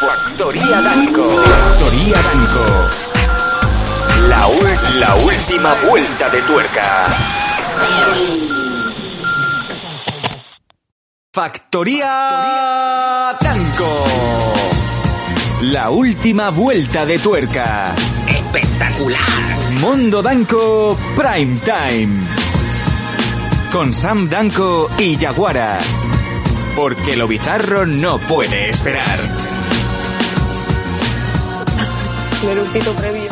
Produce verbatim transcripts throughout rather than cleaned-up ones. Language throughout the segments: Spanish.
Factoría Danco. Factoría Danco. La, la última vuelta de tuerca. Factoría Danco. La última vuelta de tuerca. Espectacular. Mundo Danco Prime Time. Con Sam Danco y Yaguara. Porque lo bizarro no puede esperar. Eructito previo.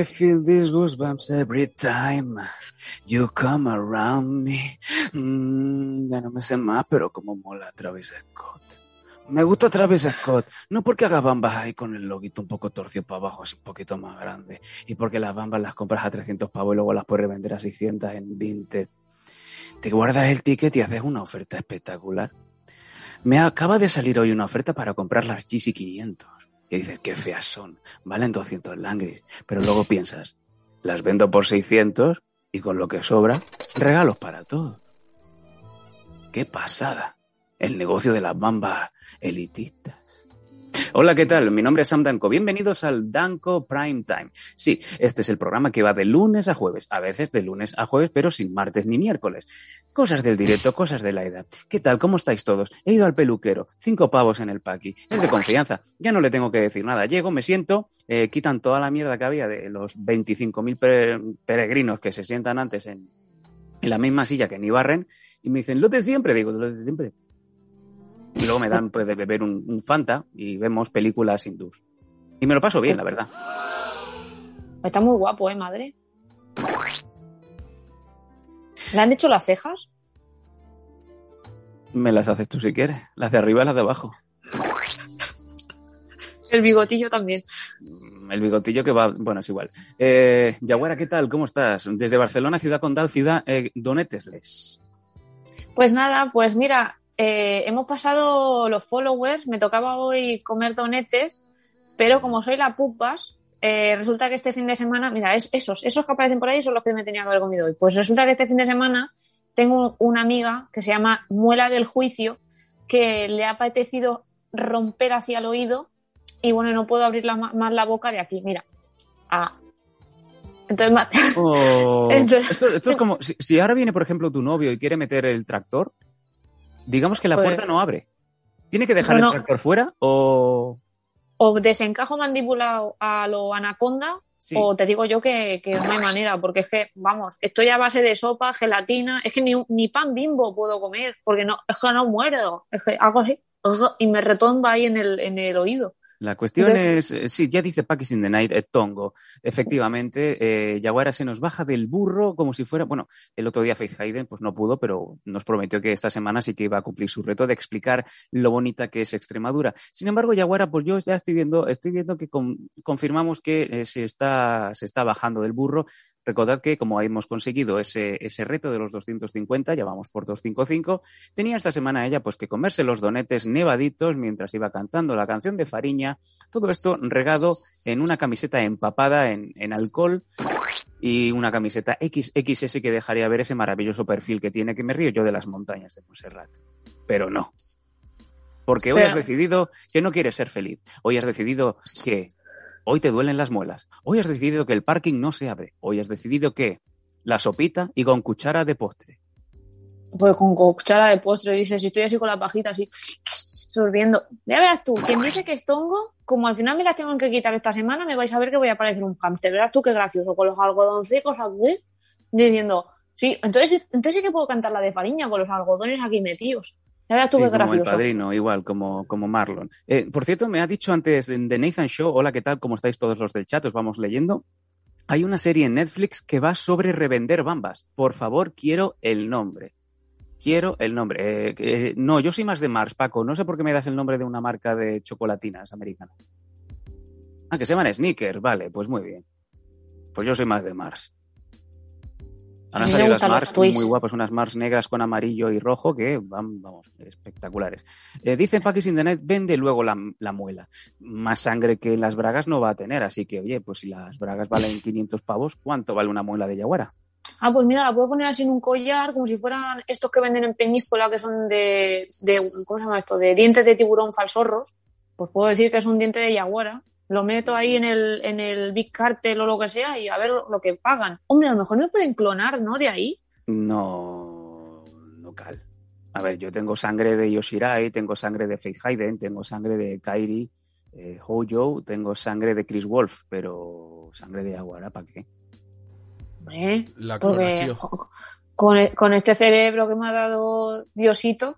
I feel these goosebumps every time you come around me. Mm, ya no me sé más, pero como mola Travis Scott. Me gusta Travis Scott, no porque haga bambas ahí con el loguito un poco torcido para abajo, así un poquito más grande, y porque las bambas las compras a trescientos pavos y luego las puedes revender a seiscientos en Vinted. Te guardas el ticket y haces una oferta espectacular. Me acaba de salir hoy una oferta para comprar las G C quinientos. Que dices, qué feas son, valen doscientos langris, pero luego piensas, las vendo por seiscientos y con lo que sobra, regalos para todos. ¡Qué pasada! El negocio de las bambas elitistas. Hola, ¿qué tal? Mi nombre es Sam Danco. Bienvenidos al Danco Prime Time. Sí, este es el programa que va de lunes a jueves, a veces de lunes a jueves, pero sin martes ni miércoles. Cosas del directo, cosas de la edad. ¿Qué tal? ¿Cómo estáis todos? He ido al peluquero, cinco pavos en el paqui, es de confianza, ya no le tengo que decir nada. Llego, me siento, eh, quitan toda la mierda que había de los veinticinco mil peregrinos que se sientan antes en, en la misma silla que ni barren, y me dicen, lo de siempre, digo, lo de siempre. Y luego me dan pues, de beber un, un Fanta y vemos películas hindús. Y me lo paso bien, la verdad. Está muy guapo, ¿eh, madre? ¿Le han hecho las cejas? Me las haces tú si quieres. Las de arriba y las de abajo. El bigotillo también. El bigotillo que va... Bueno, es igual. Eh, Yaguara, ¿qué tal? ¿Cómo estás? Desde Barcelona, ciudad condal, ciudad eh, Donetesles. Pues nada, pues mira... Eh, hemos pasado los followers, me tocaba hoy comer donetes, pero como soy la pupas, eh, resulta que este fin de semana, mira, es, esos, esos que aparecen por ahí son los que me tenía que haber comido hoy. Pues resulta que este fin de semana tengo una amiga que se llama Muela del Juicio, que le ha apetecido romper hacia el oído y bueno, no puedo abrir la, más la boca de aquí, mira. Ah. Entonces, oh. Entonces... Esto, esto es como, si, si ahora viene por ejemplo tu novio y quiere meter el tractor, digamos que la puerta pues, no abre. ¿Tiene que dejar no, el tractor no. fuera o...? O desencajo mandíbula a lo anaconda, sí. O te digo yo que, que no hay manera, porque es que, vamos, estoy a base de sopa, gelatina, es que ni, ni pan Bimbo puedo comer, porque no es que no muero, es que hago así, y me retomba ahí en el, en el oído. La cuestión Entonces, es, sí, ya dice Paco in the Night, eh, Tongo, efectivamente, eh, Yaguara se nos baja del burro como si fuera, bueno, el otro día Faith Hayden pues no pudo, pero nos prometió que esta semana sí que iba a cumplir su reto de explicar lo bonita que es Extremadura. Sin embargo, Yaguara, pues yo ya estoy viendo, estoy viendo que con, confirmamos que eh, se está, se está bajando del burro. Recordad que como hemos conseguido ese, ese reto de los doscientos cincuenta, ya vamos por doscientos cincuenta y cinco, tenía esta semana ella pues que comerse los donetes nevaditos mientras iba cantando la canción de Fariña, todo esto regado en una camiseta empapada en, en alcohol y una camiseta equis equis ese que dejaría ver ese maravilloso perfil que tiene, que me río yo de las montañas de Montserrat, pero no, porque hoy pero... has decidido que no quieres ser feliz, hoy has decidido que... Hoy te duelen las muelas. Hoy has decidido que el parking no se abre. Hoy has decidido que la sopita y con cuchara de postre. Pues con cuchara de postre, dices, si estoy así con la pajita así, sorbiendo. Ya verás tú, quien dice que es tongo, como al final me las tengo que quitar esta semana, me vais a ver que voy a parecer un hámster. Verás tú qué gracioso, con los algodoncicos aquí, diciendo, sí, entonces, entonces sí que puedo cantar la de Fariña con los algodones aquí metidos. Ya sí, como el padrino, igual, como, como Marlon. Eh, por cierto, me ha dicho antes de Nathan Show, hola, ¿qué tal? ¿Cómo estáis todos los del chat? Os vamos leyendo. Hay una serie en Netflix que va sobre revender bambas. Por favor, quiero el nombre. Quiero el nombre. Eh, eh, no, yo soy más de Mars, Paco. No sé por qué me das el nombre de una marca de chocolatinas americanas. Ah, que se llaman Snickers. Vale, pues muy bien. Pues yo soy más de Mars. Ahora han salido las Mars muy guapas, unas Mars negras con amarillo y rojo que van, vamos, espectaculares. Eh, dice Paquis in the Net, vende luego la, la muela. Más sangre que las bragas no va a tener, así que, oye, pues si las bragas valen quinientos pavos, ¿cuánto vale una muela de yaguara? Ah, pues mira, la puedo poner así en un collar, como si fueran estos que venden en Peñíscola, que son de, de, ¿cómo se llama esto? De dientes de tiburón falsorros. Pues puedo decir que es un diente de yaguara. Lo meto ahí en el, en el Big Cartel o lo que sea y a ver lo que pagan. Hombre, a lo mejor me pueden clonar, ¿no? De ahí. No, no cal. A ver, yo tengo sangre de Yoshirai, tengo sangre de Faith Hayden, tengo sangre de Kairi, eh, Hojo, tengo sangre de Chris Wolf, pero sangre de Yaguara, ¿para qué? Hombre, la clonación. Con, con este cerebro que me ha dado Diosito,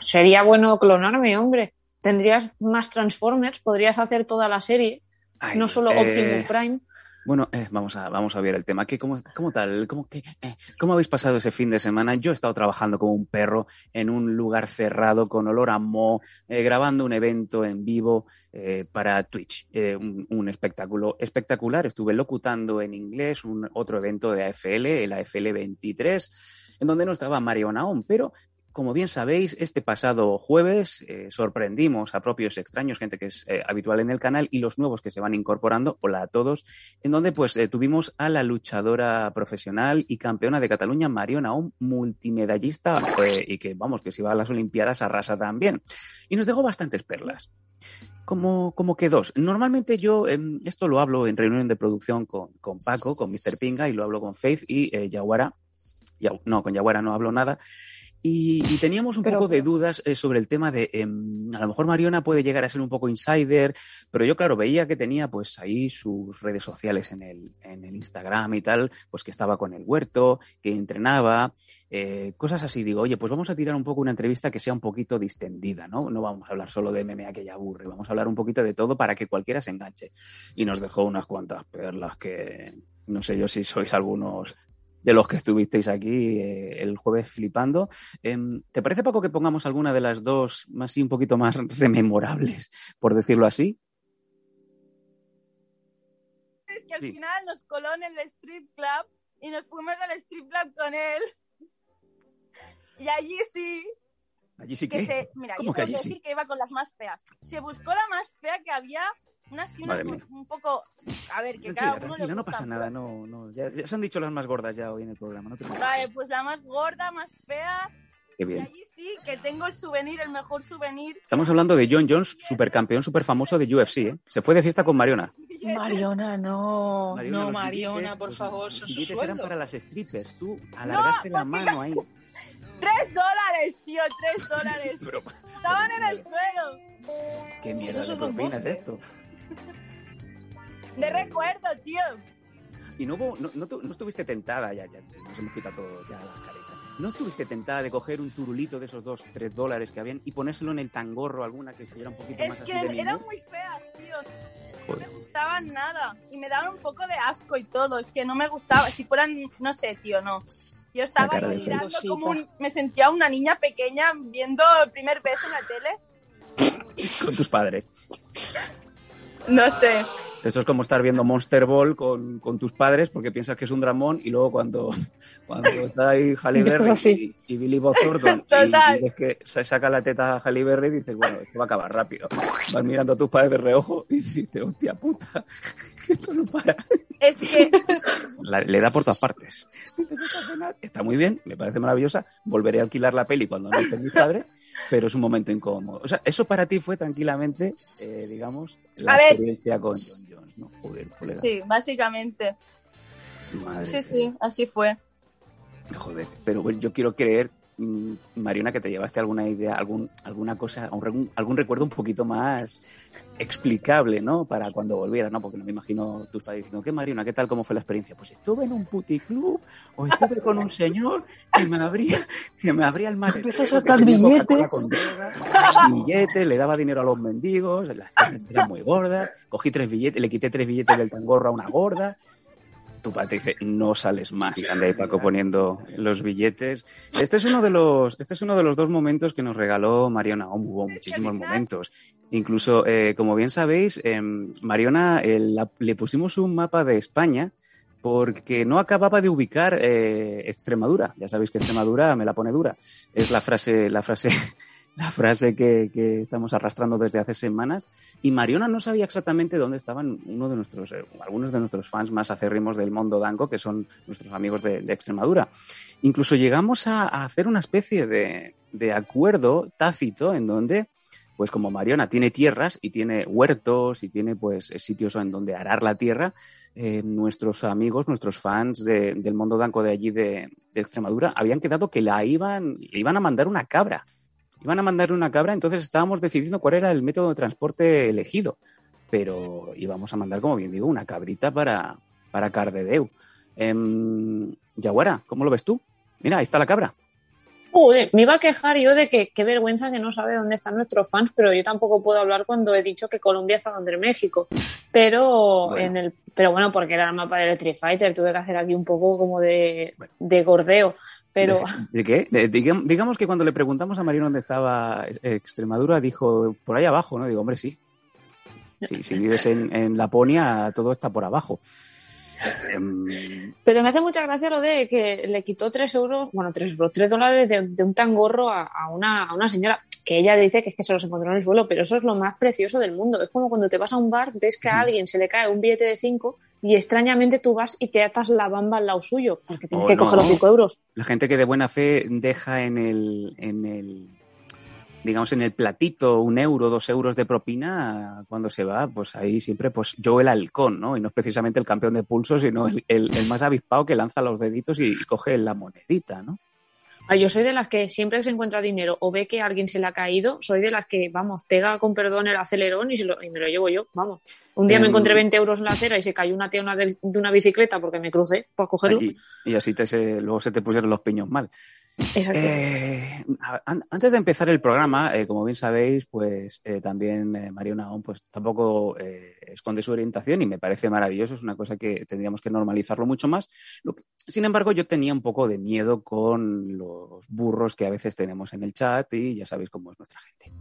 sería bueno clonarme, hombre. Tendrías más Transformers, podrías hacer toda la serie, Ay, no solo eh, Optimus Prime. Bueno, eh, vamos a vamos a ver el tema. ¿Qué, cómo, cómo tal? ¿Cómo, qué, eh, ¿Cómo habéis pasado ese fin de semana? Yo he estado trabajando como un perro en un lugar cerrado con olor a moho, eh, grabando un evento en vivo eh, para Twitch, eh, un, un espectáculo espectacular. Estuve locutando en inglés un otro evento de A F L, el A F L veintitrés, en donde no estaba Mariona aún, pero... Como bien sabéis, este pasado jueves eh, sorprendimos a propios extraños, gente que es eh, habitual en el canal y los nuevos que se van incorporando, hola a todos, en donde pues eh, tuvimos a la luchadora profesional y campeona de Cataluña, Mariona, un multimedallista eh, y que, vamos, que si va a las Olimpiadas arrasa también. Y nos dejó bastantes perlas. Como, como que dos. Normalmente yo, eh, esto lo hablo en reunión de producción con, con Paco, con mister Pinga y lo hablo con Faith y eh, Yaguara. Ya, no, con Yaguara no hablo nada. Y, y teníamos un pero, poco de dudas eh, sobre el tema de, eh, a lo mejor Mariona puede llegar a ser un poco insider, pero yo, claro, veía que tenía pues ahí sus redes sociales en el, en el Instagram y tal, pues que estaba con el huerto, que entrenaba, eh, cosas así. Digo, oye, pues vamos a tirar un poco una entrevista que sea un poquito distendida, ¿no? No vamos a hablar solo de M M A que ya aburre, vamos a hablar un poquito de todo para que cualquiera se enganche. Y nos dejó unas cuantas perlas que no sé yo si sois algunos... de los que estuvisteis aquí eh, el jueves flipando. Eh, ¿Te parece, Paco, que pongamos alguna de las dos más y un poquito más rememorables, por decirlo así? Es que al sí. final nos coló en el strip club y nos fuimos al strip club con él. Y allí sí... ¿Allí sí que qué? Se, mira, ¿cómo yo que allí sí? Tengo que decir que iba con las más feas. Se buscó la más fea que había... Una un, un poco... A ver, que tranquila, cada uno... Tranquila, no pasa nada, no, no. Ya, ya se han dicho las más gordas ya hoy en el programa. No te vale, pues la más gorda, más fea... Qué bien. Y allí sí, que tengo el souvenir, el mejor souvenir. Estamos hablando de John Jones, supercampeón, superfamoso de U F C, ¿eh? Se fue de fiesta con Mariona. Mariona, no. Mariona, no, Mariona, por favor, los billetes eran para las strippers. Tú alargaste no, la mano ahí. ¡Tres dólares, tío! ¡Tres dólares! Estaban en el suelo. Qué mierda de propinas de esto. Me recuerdo, tío. Y no hubo, no, no, no estuviste tentada, ya, ya, nos hemos quitado todo ya las caretas. ¿No estuviste tentada de coger un turulito de esos dos, tres dólares que habían y ponérselo en el tangorro alguna que estuviera un poquito es más así de niño? Es que eran muy feas, tío. Joder. No me gustaban nada. Y me daban un poco de asco y todo. Es que no me gustaba. Si fueran, no sé, tío, no. Yo estaba mirando como un... Me sentía una niña pequeña viendo el primer beso en la tele. Con tus padres. No sé. Esto es como estar viendo Monster Ball con, con tus padres porque piensas que es un dramón y luego cuando, cuando está ahí Halle Berry y, y Billy Bob Thornton y, y es que se saca la teta a Halle Berry y dices, bueno, esto va a acabar rápido. Vas mirando a tus padres de reojo y dices, hostia puta, esto no para. Es que... La, le da por todas partes. Está muy bien, me parece maravillosa. Volveré a alquilar la peli cuando no esté mi padre. Pero es un momento incómodo. O sea, eso para ti fue tranquilamente, eh, digamos, la a experiencia ver. Con John Jones, ¿no? Joder, colega. Sí, básicamente. Madre sí, tera. Sí, así fue. Joder, pero yo quiero creer, Mariona, que te llevaste alguna idea, algún, alguna cosa, algún, algún recuerdo un poquito más explicable, ¿no? Para cuando volvieras, ¿no? Porque no me imagino tus padres diciendo, ¿qué, Mariona? ¿Qué tal? ¿Cómo fue la experiencia? Pues estuve en un puticlub o estuve con un señor que me abría, que me abría el maletero. Empezó a soltar billetes. Billetes, le daba dinero a los mendigos, las tres eran muy gordas, cogí tres billetes, le quité tres billetes del tangorro a una gorda. tu padre te dice, no sales más. Anda ahí Paco poniendo los billetes. Este es uno de los este es uno de los dos momentos que nos regaló Mariona. Oh, hubo muchísimos momentos. Incluso, eh, como bien sabéis, eh, Mariona eh, la, le pusimos un mapa de España porque no acababa de ubicar eh, Extremadura. Ya sabéis que Extremadura me la pone dura. Es la frase la frase... la frase que, que estamos arrastrando desde hace semanas, y Mariona no sabía exactamente dónde estaban uno de nuestros, eh, algunos de nuestros fans más acérrimos del mundo danco, que son nuestros amigos de, de Extremadura. Incluso llegamos a, a hacer una especie de, de acuerdo tácito en donde, pues como Mariona tiene tierras y tiene huertos y tiene pues sitios en donde arar la tierra, eh, nuestros amigos, nuestros fans de, del mundo danco de allí de, de Extremadura habían quedado que la iban, le iban a mandar una cabra. Iban a mandarle una cabra, entonces estábamos decidiendo cuál era el método de transporte elegido. Pero íbamos a mandar, como bien digo, una cabrita para, para Cardedeu. Eh, Yaguara, ¿cómo lo ves tú? Mira, ahí está la cabra. Joder, me iba a quejar yo de que qué vergüenza que no sabe dónde están nuestros fans, pero yo tampoco puedo hablar cuando he dicho que Colombia está donde México. Pero bueno, en el, pero bueno, porque era el mapa de Street Fighter, tuve que hacer aquí un poco como de, bueno. de gordeo. Pero... ¿De qué? De, digamos, digamos que cuando le preguntamos a Mariona dónde estaba Extremadura, dijo, por ahí abajo, ¿no? Digo, hombre, sí. Sí, si vives en, en Laponia, todo está por abajo. Pero me hace mucha gracia lo de que le quitó tres euros, bueno, tres euros, tres dólares de, de un tangorro a, a, una, a una señora, que ella dice que es que se los encontró en el suelo, pero eso es lo más precioso del mundo. Es como cuando te vas a un bar, ves que a alguien se le cae un billete de cinco y extrañamente tú vas y te atas la bamba al lado suyo, porque tienes oh, que no, coger los cinco euros. La gente que de buena fe deja en el, en el, digamos, en el platito un euro, dos euros de propina, cuando se va, pues ahí siempre, pues yo el halcón, ¿no? Y no es precisamente el campeón de pulso, sino el, el, el más avispado que lanza los deditos y, y coge la monedita, ¿no? Yo soy de las que siempre que se encuentra dinero o ve que a alguien se le ha caído, soy de las que, vamos, pega con perdón el acelerón y, se lo, y me lo llevo yo, vamos. Un día eh, me encontré veinte euros en la acera y se cayó una tía una de, de una bicicleta porque me crucé para cogerlo. Y, y así te se, luego se te pusieron los piños mal. Exacto. Eh, antes de empezar el programa, eh, como bien sabéis, pues eh, también eh, Mariona aún pues, tampoco eh, esconde su orientación y me parece maravilloso, es una cosa que tendríamos que normalizarlo mucho más. Sin embargo, yo tenía un poco de miedo con los burros que a veces tenemos en el chat y ya sabéis cómo es nuestra gente.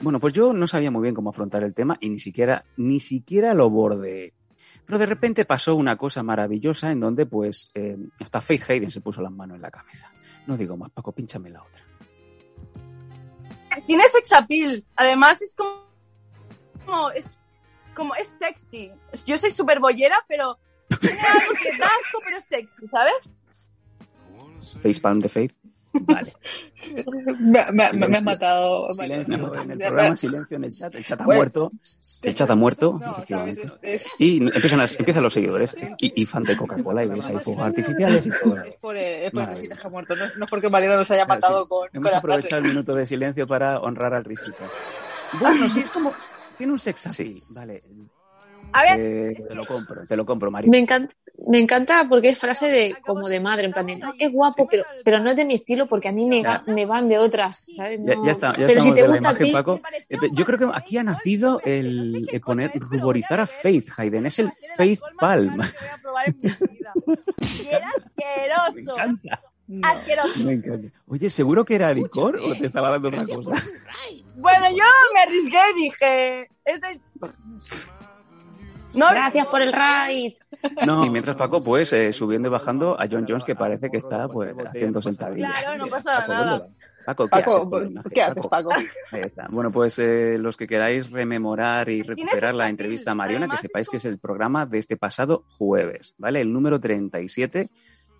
Bueno, pues yo no sabía muy bien cómo afrontar el tema y ni siquiera, ni siquiera lo bordeé. Pero de repente pasó una cosa maravillosa en donde pues eh, hasta Faith Hayden se puso las manos en la cabeza. No digo más, Paco, pínchame la otra. Tiene sex appeal. Además es como, como es como es sexy. Yo soy súper bollera, pero tiene algo que da asco, pero es sexy, ¿sabes? Facepalm de Faith. Vale. Me, me, me, me han matado. Silencio, me han matado. En el programa, silencio en el chat. El chat ha bueno, muerto. El chat ha muerto. No, sabes, es, es... Y empiezan, las, empiezan los seguidores. Y, y fan de Coca-Cola y ves ahí fuegos artificiales y todo. Es por el risita ha muerto. No, no es porque Mariano nos haya claro, matado sí. con. Hemos con aprovechado el minuto de silencio para honrar al risita. Bueno, sí, es como. Tiene un sexo. Sí, vale. A ver. Eh, te lo compro, te lo compro, María. Me encanta, me encanta porque es frase de como de madre, en plan de, no, es guapo, pero, pero no es de mi estilo porque a mí me, ga, me van de otras, ¿sabes? No. Ya, ya está, ya pero estamos si te gusta la imagen, a ti, Paco. Eh, yo creo que aquí ha nacido el eh, poner, ruborizar a Faith Hayden, es el Faith Palm. ¡Qué asqueroso! Me encanta. No, asqueroso. Me encanta. Oye, ¿seguro que era licor o te estaba dando otra cosa? Bueno, yo me arriesgué y dije, este... No, gracias por el raid. No, y mientras Paco, pues, eh, subiendo y bajando a John Jones, que parece que está, pues, haciendo sentadillas. Claro, no pasa Paco, nada. Paco, ¿qué, Paco, haces, ¿qué haces, Paco? Ahí está. Bueno, pues, eh, los que queráis rememorar y recuperar la entrevista a Mariona, que sepáis que es el programa de este pasado jueves, ¿vale? El número treinta y siete.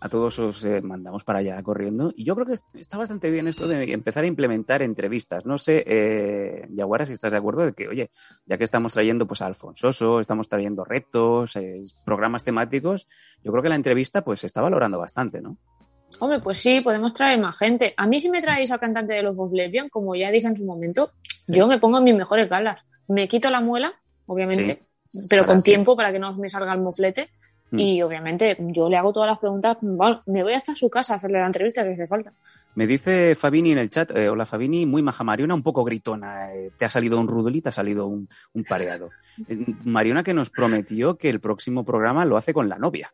A todos os eh, mandamos para allá corriendo. Y yo creo que está bastante bien esto de empezar a implementar entrevistas. No sé, eh, Yaguara, si estás de acuerdo de que, oye, ya que estamos trayendo pues a Alfonsoso, estamos trayendo retos, eh, programas temáticos, yo creo que la entrevista pues se está valorando bastante, ¿no? Hombre, pues sí, podemos traer más gente. A mí si me traéis al cantante de los Vox Lesbian, como ya dije en su momento, sí. Yo me pongo en mis mejores galas. Me quito la muela, obviamente, sí. Pero ahora con sí. Tiempo para que no me salga el moflete. Y obviamente yo le hago todas las preguntas, bueno, me voy hasta su casa a hacerle la entrevista que hace falta. Me dice Fabini en el chat, eh, hola Fabini, muy maja Mariona, un poco gritona, eh, te ha salido un rudolí, te ha salido un, un pareado. Eh, Mariona que nos prometió que el próximo programa lo hace con la novia.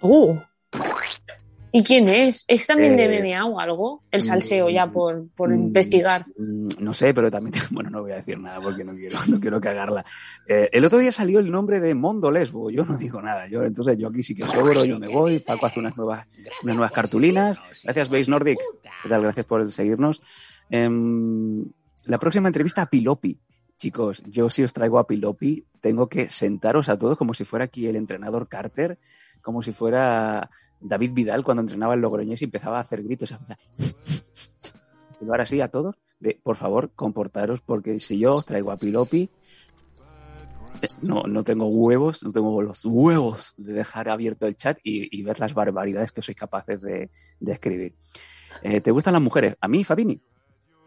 Uh. ¿Y quién es? ¿Es también eh, de M N A o algo? El salseo, ya por, por mm, investigar. No sé, pero también... Bueno, no voy a decir nada porque no quiero, no quiero cagarla. Eh, el otro día salió el nombre de Mondo Lesbo. Yo no digo nada. Yo, entonces yo aquí sí que sobro, yo me voy. Paco hace unas nuevas, unas nuevas cartulinas. Gracias, Base Nordic. ¿Qué tal? Gracias por seguirnos. Eh, la próxima entrevista a Pilopi. Chicos, yo si os traigo a Pilopi, tengo que sentaros a todos como si fuera aquí el entrenador Carter, como si fuera... David Vidal cuando entrenaba en Logroñés y empezaba a hacer gritos. Y ahora sí, a todos, de, por favor, comportaros, porque si yo os traigo a Pilopi, no, no tengo huevos, no tengo los huevos de dejar abierto el chat y, y ver las barbaridades que sois capaces de, de escribir. Eh, ¿Te gustan las mujeres? ¿A mí, Fabini?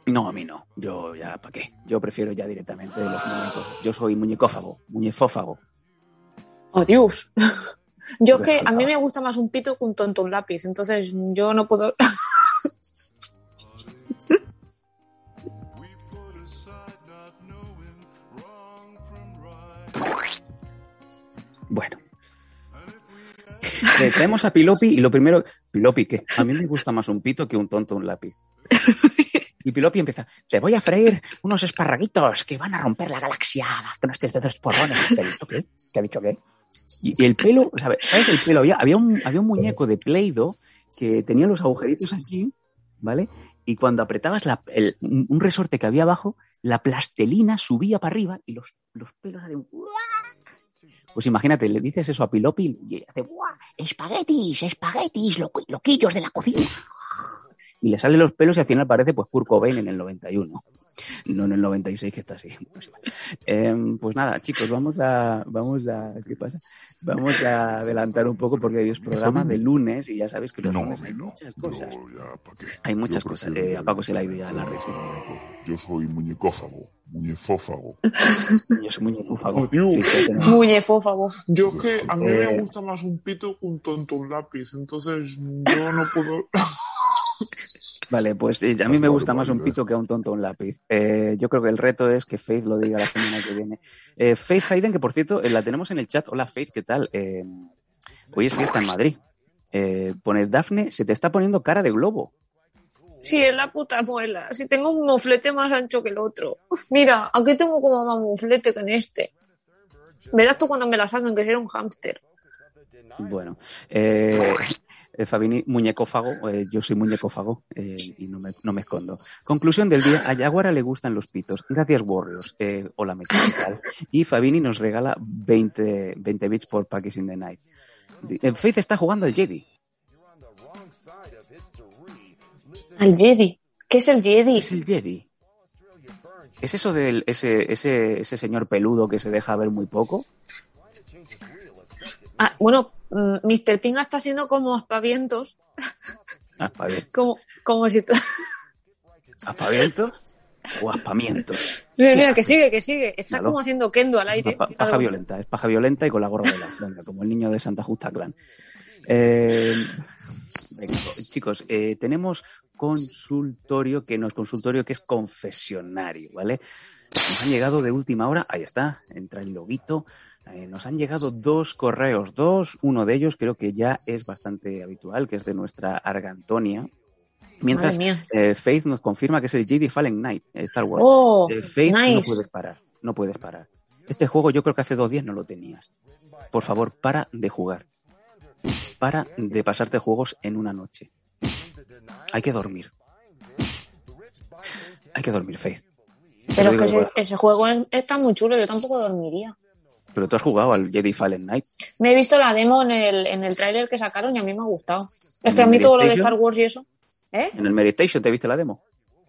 No, a mí no. Yo ya, ¿para qué? Yo prefiero ya directamente los muñecos. Yo soy muñecófago, muñefófago. ¡Adiós! Yo es que a mí me gusta más un pito que un tonto un lápiz, entonces yo no puedo... Bueno. Eh, traemos a Pilopi y lo primero... Pilopi, ¿qué? A mí me gusta más un pito que un tonto un lápiz. Y Pilopi empieza, te voy a freír unos esparraguitos que van a romper la galaxia, con estos dedos porrones. ¿Te ha dicho qué? ¿Te ha dicho qué? Y el pelo, ¿sabes? El pelo, había, había, un, había un muñeco de Play-Doh que tenía los agujeritos aquí, ¿vale? Y cuando apretabas la, el, un resorte que había abajo, la plastelina subía para arriba y los, los pelos hacen... Pues imagínate, le dices eso a Pilopi y hace... ¡Espaguetis, espaguetis, lo, loquillos de la cocina! Y le salen los pelos y al final parece pues Kurt Cobain en el noventa y uno. No en el noventa y seis, que está así. Eh, pues nada, chicos, vamos a, vamos a... ¿Qué pasa? Vamos a adelantar un poco porque hoy es programa de lunes y ya sabéis que los no, lunes hay no, muchas cosas. Ya, hay muchas yo cosas. Eh, a Paco se la ha ido ya a la red. Yo soy muñecófago, muñefófago. Yo soy muñecófago. Sí, no. Muñefófago. Yo es que a mí me gusta más un pito que un tonto un lápiz, entonces yo no puedo... Vale, pues eh, a mí me gusta más un pito que a un tonto un lápiz. Eh, yo creo que el reto es que Faith lo diga la semana que viene. Eh, Faith Hayden, que por cierto, eh, la tenemos en el chat. Hola Faith, ¿qué tal? Eh, hoy es fiesta en Madrid. Eh, pone, Dafne, se te está poniendo cara de globo. Sí, es la puta muela. Si tengo un moflete más ancho que el otro. Mira, aquí tengo como más moflete que en este. Verás tú cuando me la sacan, que será un hámster. Bueno, eh... Eh, Fabini, muñecófago, eh, yo soy muñecófago eh, y no me, no me escondo. Conclusión del día, a Yaguara le gustan los pitos. Gracias, Warriors. Eh, hola, me tal. Y Fabini nos regala veinte, veinte bits por Package in the Night. Eh, Faith está jugando al Jedi. ¿Al Jedi? ¿Qué es el Jedi? ¿Qué es el Jedi? ¿Es eso del ese, ese, ese señor peludo que se deja ver muy poco? Ah, bueno... mister Pinga está haciendo como aspavientos. ¿Aspavientos? Como, como si... T- ¿Aspavientos o aspamientos? Mira, mira, que sigue, que sigue. Está Lalo. Como haciendo kendo al aire. Es pa- paja violenta, es paja violenta y con la gorra de la blanca, como el niño de Santa Justa Clan. Eh, chicos, eh, tenemos consultorio, que no es consultorio, que es confesionario, ¿vale? Nos han llegado de última hora, ahí está, entra el loguito. Eh, nos han llegado dos correos, dos, uno de ellos creo que ya es bastante habitual, que es de nuestra Argantonia. Mientras eh, Faith nos confirma que es el Jedi Fallen Knight, Star Wars. Oh, eh, Faith, nice. No puedes parar, no puedes parar. Este juego yo creo que hace dos días no lo tenías. Por favor, para de jugar. Para de pasarte juegos en una noche. Hay que dormir. Hay que dormir, Faith. Pero que ese, ese juego está muy chulo, yo tampoco dormiría. Pero tú has jugado al Jedi Fallen Knight. Me he visto la demo en el, en el tráiler que sacaron y a mí me ha gustado. Es que a mí todo lo de Star Wars y eso. ¿Eh? ¿En el Meditation te viste la demo?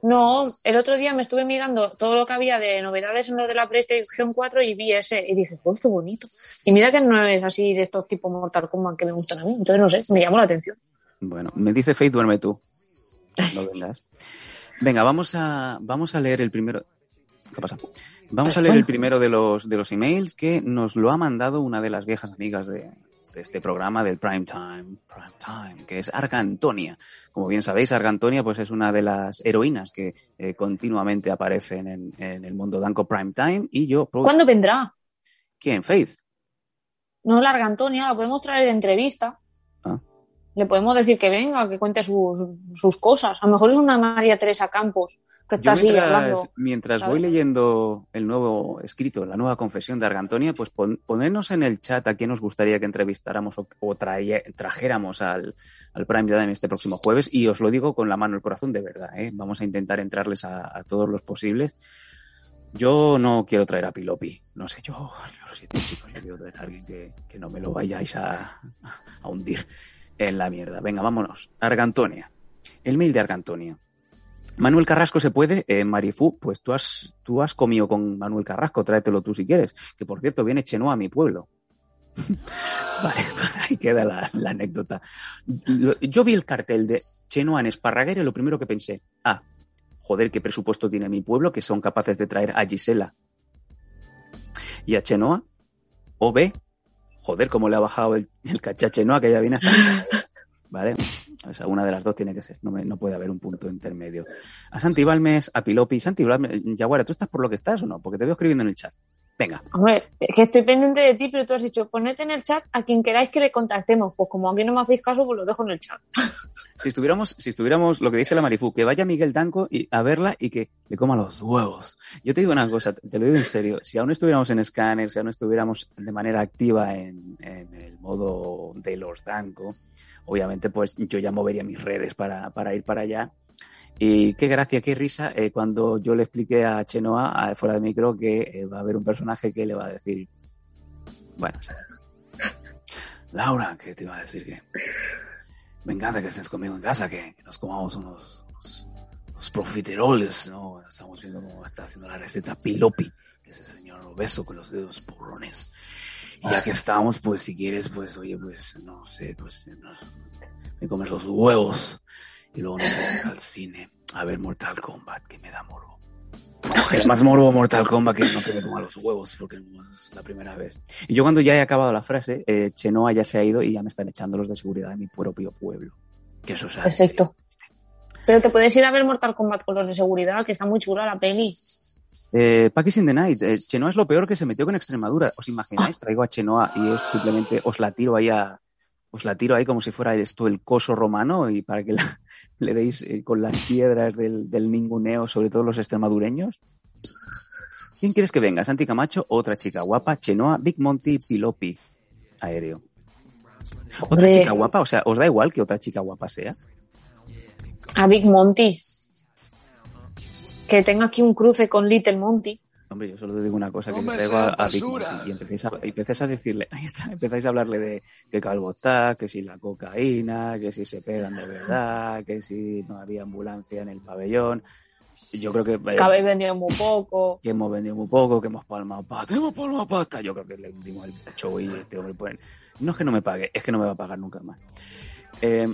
No, el otro día me estuve mirando todo lo que había de novedades en lo de la PlayStation cuatro y vi ese y dije, pues qué bonito. Y mira que no es así de estos tipos Mortal Kombat que me gustan a mí. Entonces no sé, me llamó la atención. Bueno, me dice Faith, duerme tú. No vengas. Venga, vamos a, vamos a leer el primero. ¿Qué pasa? Vamos a leer el primero de los de los emails que nos lo ha mandado una de las viejas amigas de, de este programa del Prime Time, Prime Time, que es Argantonia. Como bien sabéis, Argantonia pues es una de las heroínas que eh, continuamente aparecen en, en el mundo Danco Prime Time y yo. ¿Cuándo vendrá? ¿Quién? Faith. No, la Argantonia, la podemos traer de entrevista. Le podemos decir que venga, que cuente sus, sus cosas. A lo mejor es una María Teresa Campos que está así hablando. Mientras voy leyendo el nuevo escrito, la nueva confesión de Argantonia, pues pon, ponernos en el chat a quién nos gustaría que entrevistáramos o, o traje, trajéramos al, al Prime Time este próximo jueves. Y os lo digo con la mano al corazón, de verdad, ¿eh? Vamos a intentar entrarles a, a todos los posibles. Yo no quiero traer a Pilopi, no sé, yo, yo lo siento, chicos, yo quiero traer a alguien que, que no me lo vayáis a, a hundir en la mierda. Venga, vámonos. Argantonia. El mail de Argantonia. Manuel Carrasco se puede. Eh, Marifú, pues tú has, tú has comido con Manuel Carrasco, tráetelo tú si quieres. Que por cierto, viene Chenoa a mi pueblo. Vale, ahí queda la, la anécdota. Yo vi el cartel de Chenoa en Esparraguera y lo primero que pensé, ah, joder, qué presupuesto tiene mi pueblo que son capaces de traer a Gisela y a Chenoa. O B, joder, cómo le ha bajado el, el cachache, ¿no? Que ya viene hasta... Vale, o sea, una de las dos tiene que ser. No, me, no puede haber un punto intermedio. A Santi Balmes, a Pilopi. Santi Balmes, Yaguara, ¿tú estás por lo que estás o no? Porque te veo escribiendo en el chat. Venga. Hombre, es que estoy pendiente de ti, pero tú has dicho, poned en el chat a quien queráis que le contactemos. Pues como aquí no me hacéis caso, pues lo dejo en el chat. Si estuviéramos, si estuviéramos lo que dice la Marifú, que vaya Miguel Danco y, a verla y que le coma los huevos. Yo te digo una cosa, te lo digo en serio. Si aún estuviéramos en escáner, si aún estuviéramos de manera activa en, en el modo de los Danco, obviamente pues yo ya movería mis redes para, para ir para allá. Y qué gracia, qué risa eh, cuando yo le expliqué a Chenoa, a, fuera de micro, que eh, va a haber un personaje que le va a decir... Bueno, o sea, Laura, que te iba a decir que... Me encanta que estés conmigo en casa, que, que nos comamos unos, unos, unos profiteroles, ¿no? Estamos viendo cómo está haciendo la receta Pilopi, ese señor obeso con los dedos porrones. Y ya que estamos, pues si quieres, pues oye, pues no sé, pues nos, me comes los huevos. Y luego nos vamos al cine a ver Mortal Kombat, que me da morbo. Es más morbo Mortal Kombat que no que me coma los huevos, porque es la primera vez. Y yo cuando ya he acabado la frase, eh, Chenoa ya se ha ido y ya me están echando los de seguridad de mi propio pueblo. Que eso sabe. Perfecto. Pero te puedes ir a ver Mortal Kombat con los de seguridad, que está muy chula la peli. Eh, Paco is in the Night. Eh, Chenoa es lo peor que se metió con Extremadura. ¿Os imagináis? Traigo a Chenoa y es simplemente os la tiro ahí a... Os la tiro ahí como si fuera esto el coso romano y para que la, le deis eh, con las piedras del, del ninguneo, sobre todo los extremadureños. ¿Quién quieres que venga? ¿Santi Camacho? Otra chica guapa, Chenoa, Big Monty, Pilopi, aéreo. ¿Otra de... chica guapa? O sea, ¿os da igual que otra chica guapa sea? A Big Monty. Que tenga aquí un cruce con Little Monty. Hombre, yo solo te digo una cosa, que me traigo a, a Big Monty y empecéis a, empecéis a decirle, ahí está, empezáis a hablarle de que calvo está, que si la cocaína, que si se pegan de verdad, que si no había ambulancia en el pabellón. Yo creo que... Que eh, habéis vendido muy poco. Que hemos vendido muy poco, que hemos palmado pata, hemos palmado pata. Yo creo que le dimos el show y este hombre pone... No es que no me pague, es que no me va a pagar nunca más. Eh...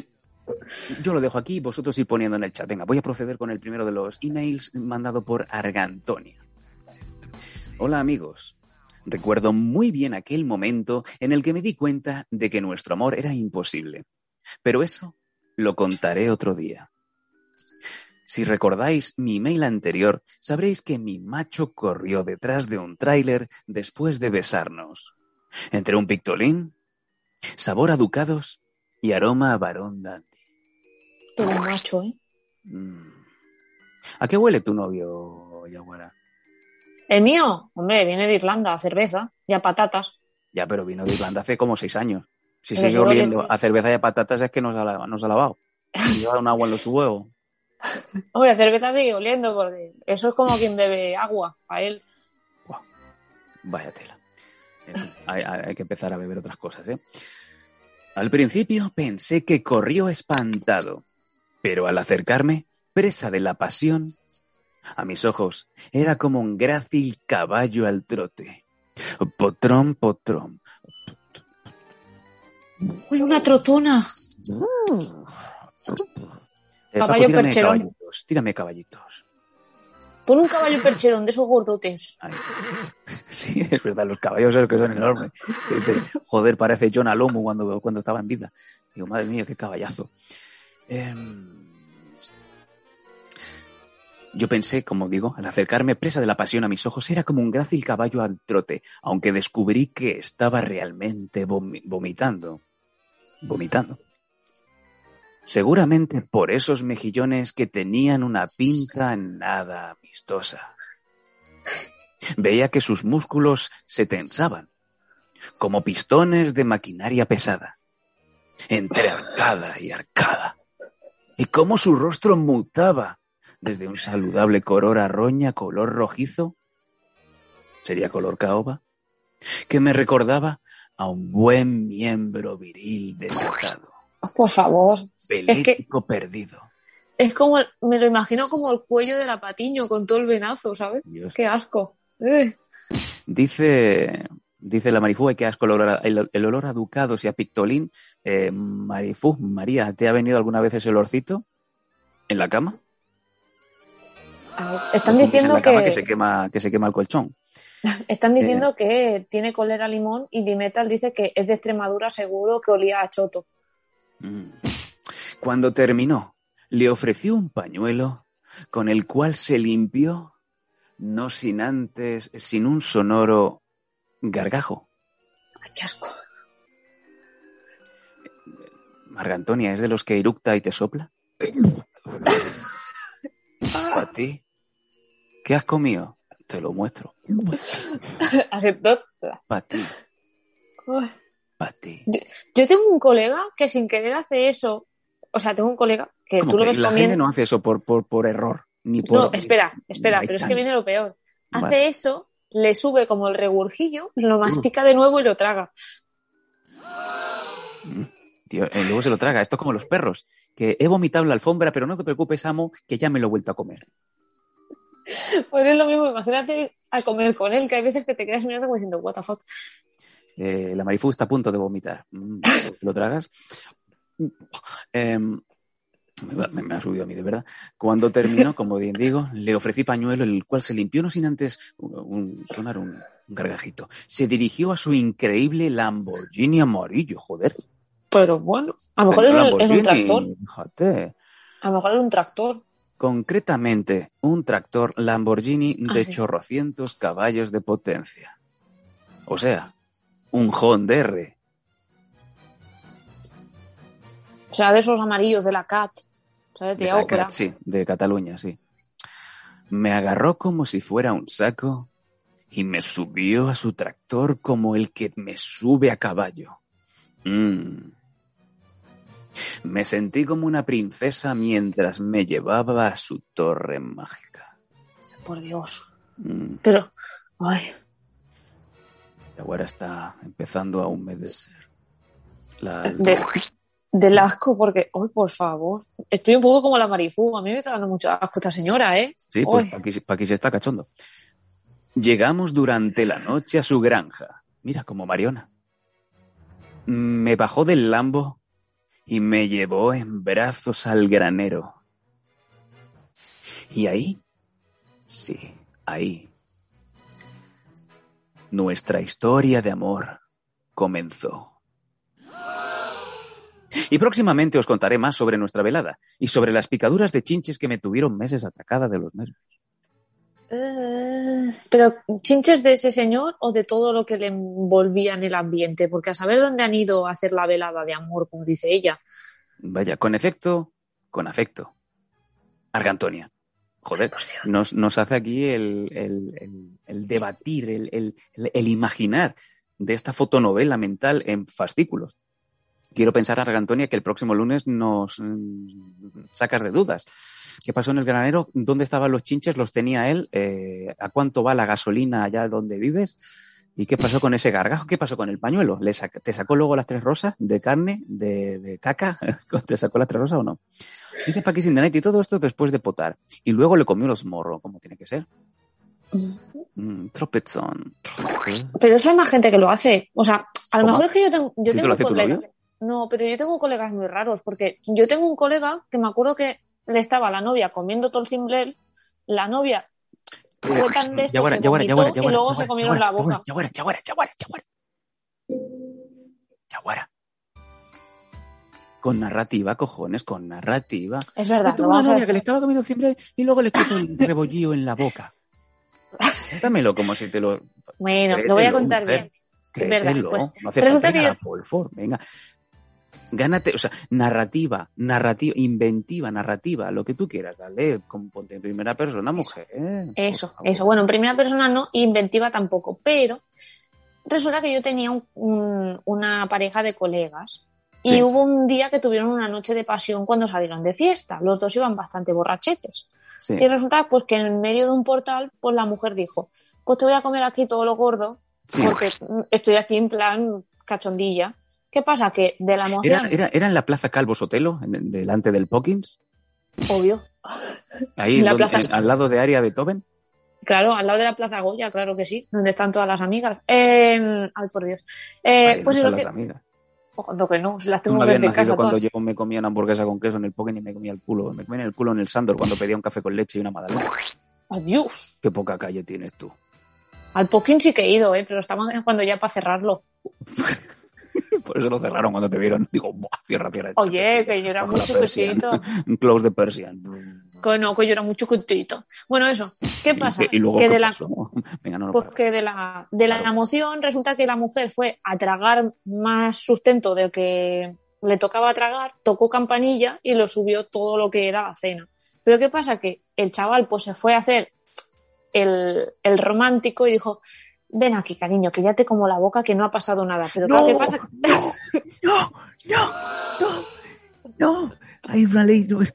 Yo lo dejo aquí, vosotros ir poniendo en el chat. Venga, voy a proceder con el primero de los emails mandado por Argantonia. Hola amigos, recuerdo muy bien aquel momento en el que me di cuenta de que nuestro amor era imposible, pero eso lo contaré otro día. Si recordáis mi email anterior, sabréis que mi macho corrió detrás de un tráiler después de besarnos. Entre un Pictolín, sabor a Ducados y aroma a Barón Dandy. Pero macho, ¿eh? ¿A qué huele tu novio, Yaguara? ¿El mío? Hombre, viene de Irlanda a cerveza y a patatas. Ya, pero vino de Irlanda hace como seis años. Si pero sigue oliendo de... a cerveza y a patatas es que nos ha, nos ha lavado. Y lleva un agua en los huevos. Hombre, a cerveza sigue oliendo porque eso es como quien bebe agua, a él. Wow. Vaya tela. Hay, hay que empezar a beber otras cosas, ¿eh? Al principio pensé que corrió espantado, pero al acercarme, presa de la pasión, a mis ojos era como un grácil caballo al trote. Potrón, potrón. ¡Uy, una trotona! Caballo percherón. Caballitos, tírame caballitos. Pon un caballo percherón de esos gordotes. Ay, sí, es verdad, los caballos esos que son enormes. Joder, parece John Alomu cuando, cuando estaba en vida. Digo, madre mía, qué caballazo. Eh, yo pensé, como digo, al acercarme presa de la pasión a mis ojos, era como un grácil caballo al trote, aunque descubrí que estaba realmente vom- vomitando. Vomitando. seguramente por esos mejillones que tenían una pinta nada amistosa. Veía que sus músculos se tensaban, como pistones de maquinaria pesada, entre arcada y arcada, y cómo su rostro mutaba desde un saludable color arroña, color rojizo, sería color caoba, que me recordaba a un buen miembro viril desatado. Por favor. Pelético, es que perdido. Es como, el, me lo imagino como el cuello de la Patiño con todo el venazo, ¿sabes? Dios. Qué asco. Eh. Dice... Dice la Marifú, hay que asco el olor, a, el, el olor a Ducados y a Pictolín. Eh, Marifú, María, ¿te ha venido alguna vez ese olorcito en la cama? Ah, están diciendo que... Que se, quema, que se quema el colchón. Están diciendo eh, que tiene colera a limón y Dimetal dice que es de Extremadura, seguro que olía a choto. Cuando terminó, le ofreció un pañuelo con el cual se limpió, no sin antes, sin un sonoro... gargajo. Ay, qué asco. Argantonia, ¿es de los que eructa y te sopla? ¿A ti? ¿Qué has comido? Te lo muestro. Para ti. Para ti. Yo tengo un colega que sin querer hace eso. O sea, tengo un colega que tú lo ves comiendo. La gente no hace eso por, por, por error. Ni por. No, espera, espera, pero chance. Es que viene lo peor. Hace vale. eso... le sube como el regurgillo, lo mastica de nuevo y lo traga. Tío, eh, luego se lo traga. Esto es como los perros, que he vomitado la alfombra, pero no te preocupes, amo, que ya me lo he vuelto a comer. Pues es lo mismo, imagínate a comer con él, que hay veces que te quedas mirando como diciendo, what the fuck. Eh, la Marifú está a punto de vomitar. ¿Lo tragas? Eh, Me, me ha subido a mí, de verdad. Cuando terminó, como bien digo, le ofrecí pañuelo, el cual se limpió no sin antes un, un, sonar un, un gargajito. Se dirigió a su increíble Lamborghini amarillo, joder. Pero bueno, a lo mejor es, el, es un tractor. Fíjate. A lo mejor es un tractor. Concretamente, un tractor Lamborghini de Ay. chorrocientos caballos de potencia. O sea, un Honda R. O sea, de esos amarillos de la C A T. ¿Sabes? De, de la C A T, sí, de Cataluña, sí. Me agarró como si fuera un saco y me subió a su tractor como el que me sube a caballo. Mm. Me sentí como una princesa mientras me llevaba a su torre mágica. Por Dios. Mm. Pero, ay. Yaguara está empezando a humedecer. La... De... Del asco, porque, hoy, por favor, estoy un poco como la Marifú, a mí me está dando mucho asco esta señora, ¿eh? Sí, pues para aquí, pa aquí se está cachondo. Llegamos durante la noche a su granja, mira, como Mariona. Me bajó del Lambo y me llevó en brazos al granero. Y ahí, sí, ahí, nuestra historia de amor comenzó. Y próximamente os contaré más sobre nuestra velada y sobre las picaduras de chinches que me tuvieron meses atacada de los nervios. Uh, ¿Pero chinches de ese señor o de todo lo que le envolvía en el ambiente? Porque a saber dónde han ido a hacer la velada de amor, como dice ella. Vaya, con efecto, con afecto. Argantonia. Joder, nos, nos hace aquí el, el, el, el debatir, el, el, el imaginar de esta fotonovela mental en fascículos. Quiero pensar, Argantonia, que el próximo lunes nos sacas de dudas. ¿Qué pasó en el granero? ¿Dónde estaban los chinches? ¿Los tenía él? Eh, ¿A cuánto va la gasolina allá donde vives? ¿Y qué pasó con ese gargajo? ¿Qué pasó con el pañuelo? ¿Le sac- ¿Te sacó luego las tres rosas de carne, de, de caca? ¿Te sacó las tres rosas o no? Dice Paqui Sindanet, y todo esto después de potar. Y luego le comió los morros, como tiene que ser. Mm, tropezón. Pero esa es más gente que lo hace. O sea, a lo mejor es que yo tengo... Yo tengo un No, pero yo tengo colegas muy raros, porque yo tengo un colega que me acuerdo que le estaba la novia comiendo todo el cimbrel, la novia fue tan de esto que vomitó y luego se comieron la boca. Yaguara, Yaguara, Yaguara, Yaguara. Yaguara. Con narrativa, cojones, con narrativa. Es verdad. Yo tengo una novia que le estaba comiendo cimbrel y luego le puso un rebollido en la boca. Dámelo como si te lo... Bueno, lo voy a contar bien. Es verdad, pues, resulta que yo... Venga. Gánate, o sea, narrativa, narrativa, inventiva, narrativa, lo que tú quieras, dale, con, ponte en primera persona, mujer. Eh, eso, eso, bueno, en primera persona no, inventiva tampoco, pero resulta que yo tenía un, un, una pareja de colegas y sí. Hubo un día que tuvieron una noche de pasión cuando salieron de fiesta, los dos iban bastante borrachetes. Sí. Y resulta pues que en medio de un portal, pues la mujer dijo, pues te voy a comer aquí todo lo gordo, sí, porque estoy aquí en plan cachondilla. ¿Qué pasa? Que de la emoción... ¿Era, era, era en la Plaza Calvo Sotelo, en, delante del Pokins? Obvio. Ahí, la donde, plaza... en, al lado de Área Beethoven. Claro, al lado de la Plaza Goya, claro que sí, donde están todas las amigas. Eh, ay, por Dios. Eh, ay, pues no las que... amigas. Ojo, que no, las tengo no desde casa. Cuando todas. Yo me comía una hamburguesa con queso en el Pokin y me comía el culo. Me comía el culo en el Sandor cuando pedía un café con leche y una magdalena. Adiós. Qué poca calle tienes tú. Al Pokin sí que he ido, eh, pero estamos cuando ya para cerrarlo. Por eso lo cerraron cuando te vieron. Digo, buah, cierra, cierra. Oye, que yo era muy chiquitito. Un close de Persian. Que no, que yo era muy chiquitito. Bueno, eso. ¿Qué pasa? ¿Y, y luego que qué de pasó? La, Venga, no, no, pues que de la, de la claro. emoción resulta que la mujer fue a tragar más sustento del que le tocaba tragar, tocó campanilla y lo subió todo lo que era la cena. Pero ¿qué pasa? Que el chaval pues se fue a hacer el, el romántico y dijo... Ven aquí, cariño, que ya te como la boca, que no ha pasado nada. Pero no, ¿qué pasa? No, no, no, no, no. Hay una ley, no es...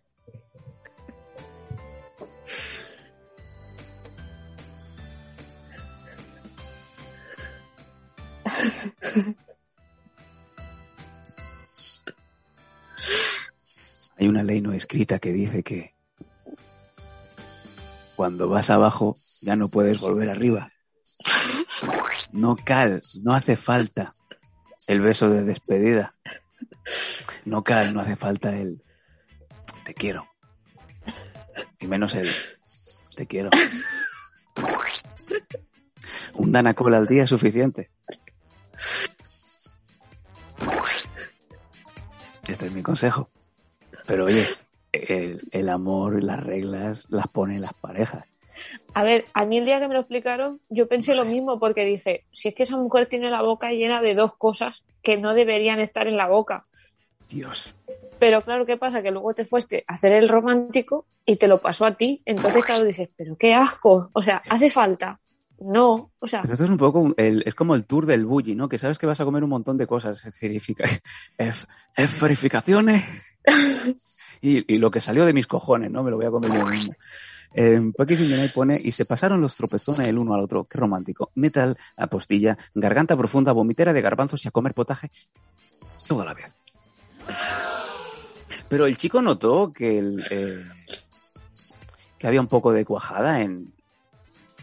Hay una ley no escrita que dice que cuando vas abajo ya no puedes volver arriba. No cal, no hace falta el beso de despedida. No cal, no hace falta el te quiero. Y menos el te quiero. Un Danacol al día es suficiente. Este es mi consejo. Pero oye, el, el amor, las reglas las ponen las parejas. A ver, a mí el día que me lo explicaron yo pensé lo mismo porque dije, si es que esa mujer tiene la boca llena de dos cosas que no deberían estar en la boca. Dios. Pero claro, ¿qué pasa? Que luego te fuiste a hacer el romántico y te lo pasó a ti. Entonces claro, dices, pero qué asco. O sea, ¿hace falta? No, o sea... Pero esto es un poco, el, es como el tour del bully, ¿no? Que sabes que vas a comer un montón de cosas. Es, es verificaciones. y, y lo que salió de mis cojones, ¿no? Me lo voy a comer yo mismo. Eh, Paki Fingenay pone y se pasaron los tropezones el uno al otro. Qué romántico. Metal, apostilla, garganta profunda, vomitera de garbanzos y a comer potaje toda la vida. Pero el chico notó que el, eh, que había un poco de cuajada en,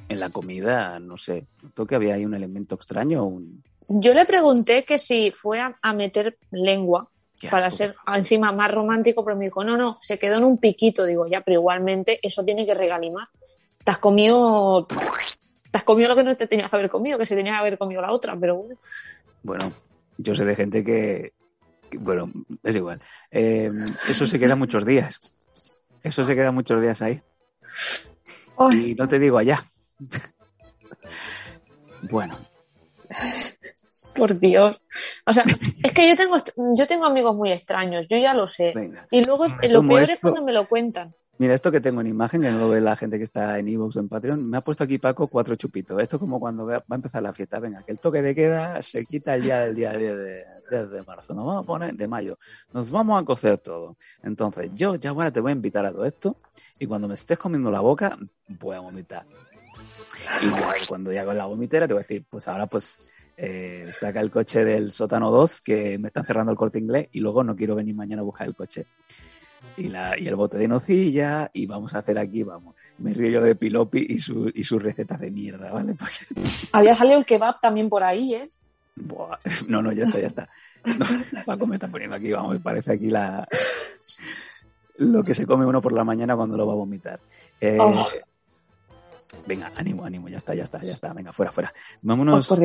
en la comida, no sé. Notó que había ahí un elemento extraño. Un... Yo le pregunté que si fue a, a meter lengua para ser encima más romántico, pero me dijo, no, no, se quedó en un piquito. Digo, ya, pero igualmente eso tiene que regalimar. Te has comido te has comido lo que no te tenías que haber comido, que se tenía que haber comido la otra, pero bueno. Bueno, yo sé de gente que, que bueno, es igual. Eh, eso se queda muchos días. Eso se queda muchos días ahí. Ay. Y no te digo allá. Bueno. Por Dios. O sea, es que yo tengo yo tengo amigos muy extraños, yo ya lo sé. Venga. Y luego lo peor esto, es cuando me lo cuentan. Mira, esto que tengo en imagen, que no lo ve la gente que está en iVoox o en Patreon, me ha puesto aquí Paco cuatro chupitos. Esto es como cuando va a empezar la fiesta. Venga, que el toque de queda se quita el día del día diez de marzo. Nos vamos a poner de mayo. Nos vamos a cocer todo. Entonces, yo ya ahora te voy a invitar a todo esto y cuando me estés comiendo la boca, voy a vomitar. Y cuando ya con la vomitera te voy a decir, pues ahora pues eh, saca el coche del sótano dos que me están cerrando el Corte Inglés y luego no quiero venir mañana a buscar el coche y, la, y el bote de nocilla y vamos a hacer aquí, vamos, me río yo de Pilopi y, su, y sus recetas de mierda, ¿vale? Pues... Había salido el kebab también por ahí, ¿eh? Buah, no, no, ya está, ya está. No, Paco me está poniendo aquí, vamos, parece aquí la lo que se come uno por la mañana cuando lo va a vomitar. Eh, oh. Venga, ánimo, ánimo, ya está, ya está, ya está. Venga, fuera, fuera. Vámonos. Oh,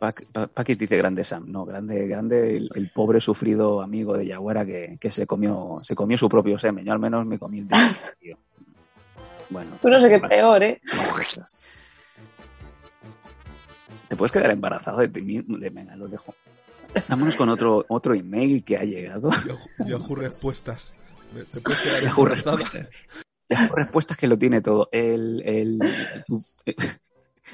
Paquis pa- pa- dice grande Sam. No, grande, grande el, el pobre sufrido amigo de Yaguara que, que se comió, se comió su propio semen. Yo al menos me comí el tío. Bueno. Tú no sé qué peor, ¿eh? Te puedes quedar embarazado de ti mismo. Venga, lo dejo. Vámonos con otro otro email que ha llegado. Yahoo Respuestas. ¿Te puedes quedar Yahoo Respuestas? Yahoo Respuestas que lo tiene todo. El, el, tu,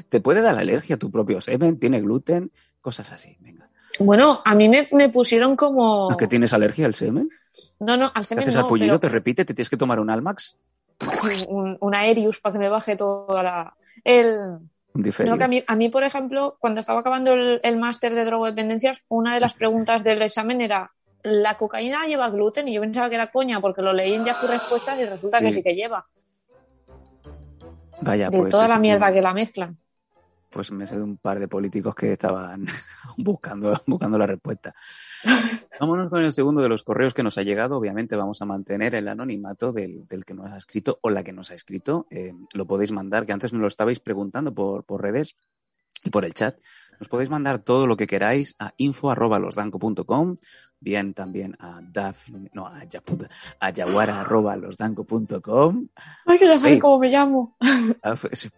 ¿Te puede dar alergia a tu propio semen? ¿Tiene gluten? Cosas así, venga. Bueno, a mí me, me pusieron como... ¿Es que tienes alergia al semen? No, no, al semen no. ¿Te haces apullido? Pero... ¿Te repite? ¿Te tienes que tomar un Almax? Un, un Aerius para que me baje toda la... El... No, que a, mí, a mí, por ejemplo, cuando estaba acabando el, el máster de drogodependencias, una de las preguntas del examen era ¿la cocaína lleva gluten? Y yo pensaba que era coña porque lo leí en Yahoo Respuestas y resulta sí. que sí que lleva. Vaya, de pues, toda la mierda como... que la mezclan. Pues me sé de un par de políticos que estaban buscando, buscando la respuesta. Vámonos con el segundo de los correos que nos ha llegado. Obviamente vamos a mantener el anonimato del, del que nos ha escrito o la que nos ha escrito. Eh, lo podéis mandar, que antes me lo estabais preguntando por, por redes y por el chat. Nos podéis mandar todo lo que queráis a info arroba los danco punto com, bien también a Daphne, no, a, Yaputa, a yaguara arroba los danco punto com. Ay, que ya sabéis hey. cómo me llamo.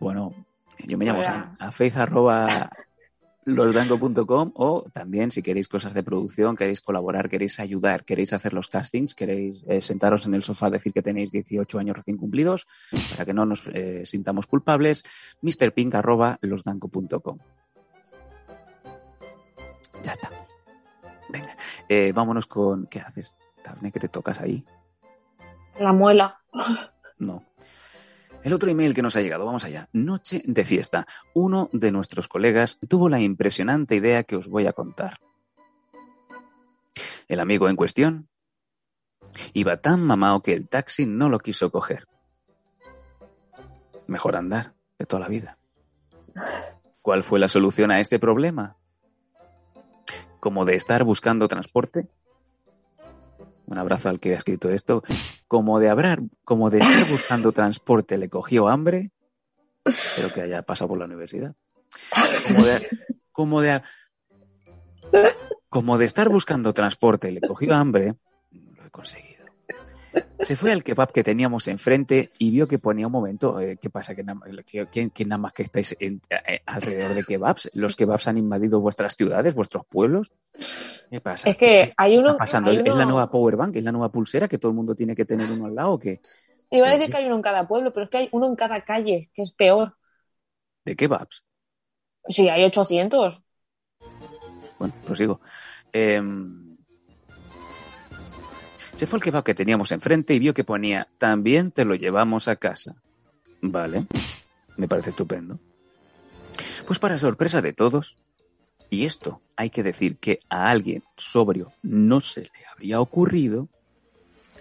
Bueno... Yo me llamo o sea, a faith arroba losdanco punto com o también si queréis cosas de producción, queréis colaborar, queréis ayudar, queréis hacer los castings, queréis eh, sentaros en el sofá, decir que tenéis dieciocho años recién cumplidos para que no nos eh, sintamos culpables, mister pinga arroba losdanco punto com. Ya está. Venga, eh, vámonos con... ¿Qué haces, Daphne, que te tocas ahí? La muela. No. El otro email que nos ha llegado, vamos allá. Noche de fiesta. Uno de nuestros colegas tuvo la impresionante idea que os voy a contar. El amigo en cuestión iba tan mamao que el taxi no lo quiso coger. Mejor andar de toda la vida. ¿Cuál fue la solución a este problema? Como de estar buscando transporte... Un abrazo al que ha escrito esto. Como de hablar, como de estar buscando transporte le cogió hambre. Espero que haya pasado por la universidad. Como de, como de, como de estar buscando transporte le cogió hambre. Lo he conseguido. Se fue al kebab que teníamos enfrente y vio que ponía un momento. Eh, ¿Qué pasa? ¿Que, na, que, que, que nada más que estáis en, eh, alrededor de kebabs? ¿Los kebabs han invadido vuestras ciudades, vuestros pueblos? ¿Qué pasa? Es que hay uno... Pasando? Hay uno... ¿Es la nueva powerbank? ¿Es la nueva pulsera que todo el mundo tiene que tener uno al lado? ¿O qué? Iba a decir que hay uno en cada pueblo, pero es que hay uno en cada calle, que es peor. ¿De kebabs? Sí, hay ochocientos. Bueno, prosigo. Eh... Se fue el kebab que teníamos enfrente y vio que ponía también te lo llevamos a casa. Vale, me parece estupendo. Pues para sorpresa de todos, y esto hay que decir que a alguien sobrio no se le habría ocurrido,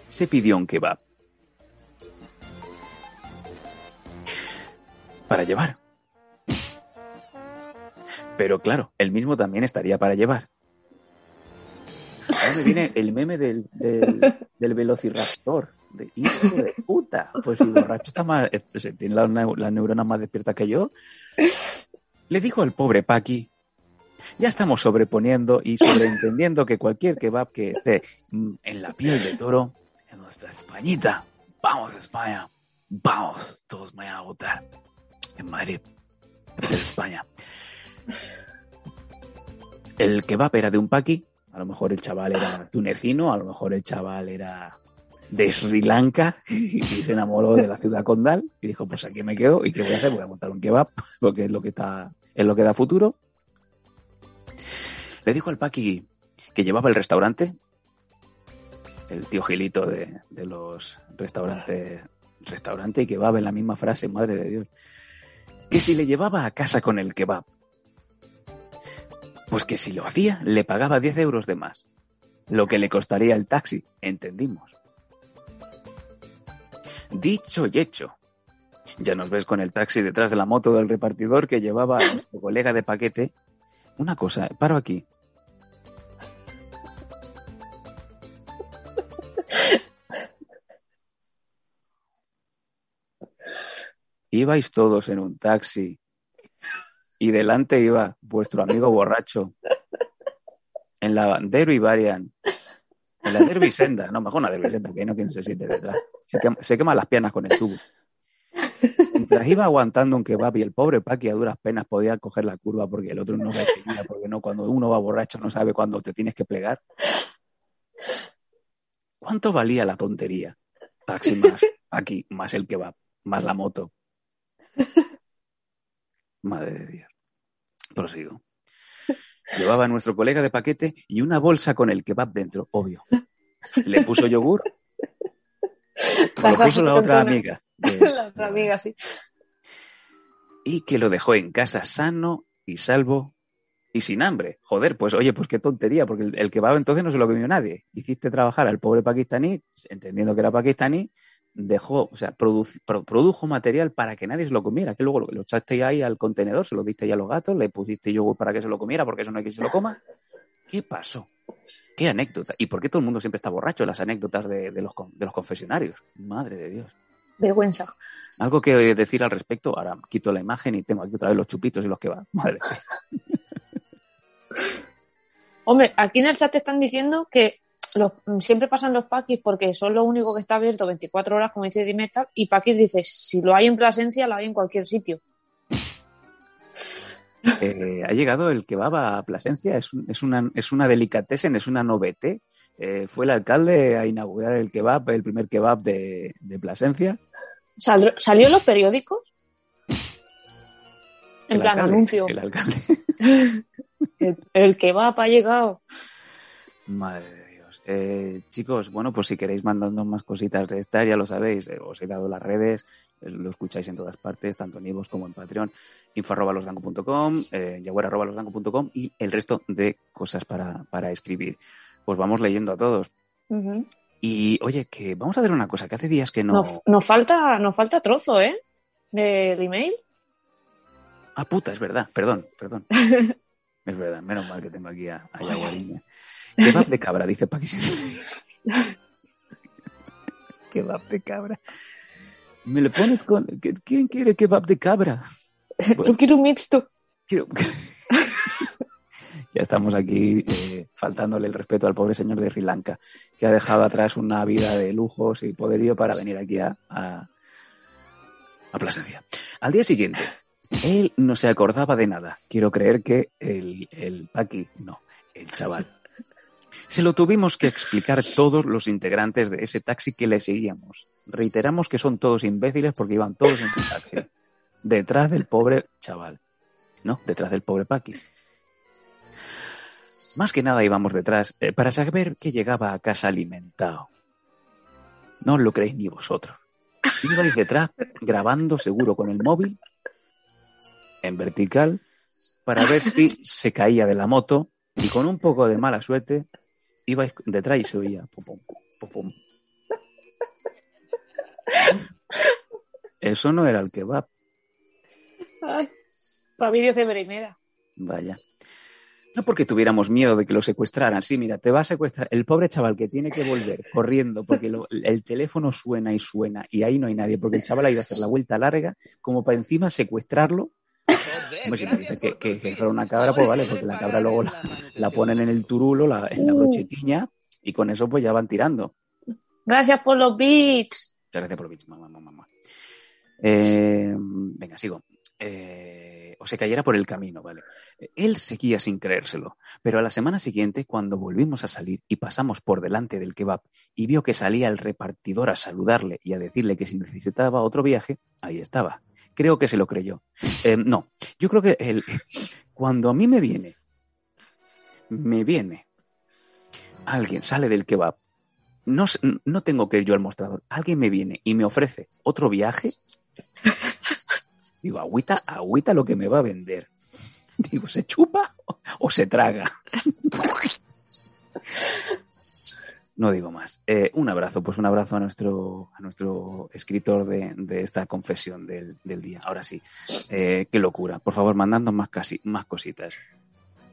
se pidió un kebab para llevar. Pero claro, el mismo también estaría para llevar. Ahora me viene el meme del, del, del velociraptor. De hijo de puta. Pues si borracho está más, se tiene la, la neurona más despierta que yo. Le dijo al pobre Paqui: ya estamos sobreponiendo y sobreentendiendo que cualquier kebab que esté en la piel de toro, en nuestra Españita, vamos España, vamos, todos vayan a votar en Madrid, en España. El kebab era de un Paqui. A lo mejor el chaval era tunecino, a lo mejor el chaval era de Sri Lanka y se enamoró de la ciudad condal y dijo, pues aquí me quedo y ¿qué voy a hacer? Voy a montar un kebab porque es lo que está, es lo que da futuro. Le dijo al Paqui que llevaba el restaurante, el tío Gilito de, de los restaurantes, restaurante y kebab en la misma frase, madre de Dios, que si le llevaba a casa con el kebab, pues que si lo hacía, le pagaba diez euros de más. Lo que le costaría el taxi, entendimos. Dicho y hecho. Ya nos ves con el taxi detrás de la moto del repartidor que llevaba a nuestro colega de paquete. Una cosa, paro aquí. Ibais todos en un taxi. Y delante iba vuestro amigo borracho. En la Derby Varian. En la Derby Senda. No, mejor una Derby Senda, que ahí no quien se siente detrás. Se, quema, se queman las piernas con el tubo. Mientras iba aguantando un kebab y el pobre Paqui a duras penas podía coger la curva porque el otro no me seguía, porque no, cuando uno va borracho no sabe cuándo te tienes que plegar. ¿Cuánto valía la tontería? Taxi más Paqui, más el kebab, más la moto. Madre de Dios. Prosigo. Llevaba a nuestro colega de paquete y una bolsa con el kebab dentro, obvio. Le puso yogur. Lo puso la otra amiga. De... La otra amiga, sí. Y que lo dejó en casa sano y salvo y sin hambre. Joder, pues oye, pues qué tontería, porque el, el kebab entonces no se lo comió nadie. Hiciste trabajar al pobre pakistaní, entendiendo que era pakistaní, dejó, o sea, produ- produjo material para que nadie se lo comiera, que luego lo, lo echaste ahí al contenedor, se lo diste ya a los gatos, le pusiste yogur para que se lo comiera, porque eso no hay que se lo coma. ¿Qué pasó? ¿Qué anécdota? ¿Y por qué todo el mundo siempre está borracho? Las anécdotas de, de, los, de los confesionarios. Madre de Dios. Vergüenza. Algo que decir al respecto. Ahora quito la imagen y tengo aquí otra vez los chupitos y los que van. Madre. Hombre, aquí en el chat te están diciendo que los, siempre pasan los paquis porque son lo único que está abierto veinticuatro horas, como dice Dimetal, y paquis dice, si lo hay en Plasencia, lo hay en cualquier sitio. Eh, ha llegado el kebab a Plasencia, es, un, es una es una delicatessen, es una noveté. Eh, fue el alcalde a inaugurar el kebab, el primer kebab de, de Plasencia. ¿Sal, ¿Salió en los periódicos? En el plan alcalde, anuncio. El alcalde. el, el kebab ha llegado. Madre de Dios. Eh, chicos, bueno, pues si queréis mandadnos más cositas de esta, ya lo sabéis, eh, os he dado las redes. Lo escucháis en todas partes, tanto en iVoox como en Patreon, info arroba los danco punto com, eh, yaguara arroba los danco punto com y el resto de cosas para, para escribir. Pues vamos leyendo a todos. Uh-huh. Y oye, que vamos a hacer una cosa, que hace días que no... Nos, nos falta nos falta trozo, ¿eh? Del email. Ah, puta, es verdad, perdón, perdón. Es verdad, menos mal que tengo aquí a, a Yaguariña. Kebab de cabra, dice Paqui. Kebab de cabra. ¿Me lo pones con...? ¿Quién quiere kebab de cabra? Bueno, yo quiero un mixto. Quiero... Ya estamos aquí eh, faltándole el respeto al pobre señor de Sri Lanka, que ha dejado atrás una vida de lujos y poderío para venir aquí a, a, a Plasencia. Al día siguiente, él no se acordaba de nada. Quiero creer que el, el Paqui, no, el chaval. Se lo tuvimos que explicar todos los integrantes de ese taxi que le seguíamos. Reiteramos que son todos imbéciles porque iban todos en su taxi. Detrás del pobre chaval. No, detrás del pobre Paqui. Más que nada íbamos detrás eh, para saber que llegaba a casa alimentado. No os lo creéis ni vosotros. Ibais detrás grabando seguro con el móvil en vertical para ver si se caía de la moto y con un poco de mala suerte ibais detrás y se oía pum, pum, pum, pum. Eso no era el kebab. Ay, familia de primera. Vaya. No porque tuviéramos miedo de que lo secuestraran. Sí, mira, te va a secuestrar el pobre chaval que tiene que volver corriendo porque lo, el teléfono suena y suena y ahí no hay nadie porque el chaval ha ido a hacer la vuelta larga como para encima secuestrarlo. Pues si me dices que, que, que fuera una cabra, pues vale, porque la cabra luego la, la ponen en el turulo, la, en la brochetiña, y con eso pues ya van tirando. Gracias por los bits. Gracias por los bits, mamá, mamá. Eh, venga, sigo. Eh, o se cayera por el camino, vale. Él seguía sin creérselo, pero a la semana siguiente, cuando volvimos a salir y pasamos por delante del kebab y vio que salía el repartidor a saludarle y a decirle que si necesitaba otro viaje, ahí estaba. Creo que se lo creyó. Eh, no, yo creo que el, cuando a mí me viene, me viene, alguien sale del kebab, no, no tengo que ir yo al mostrador, alguien me viene y me ofrece otro viaje, digo, agüita, agüita lo que me va a vender. Digo, ¿se chupa o se traga? No digo más. Eh, un abrazo, pues un abrazo a nuestro, a nuestro escritor de, de esta confesión del, del día. Ahora sí, eh, qué locura. Por favor, mandadnos más, casi, más cositas.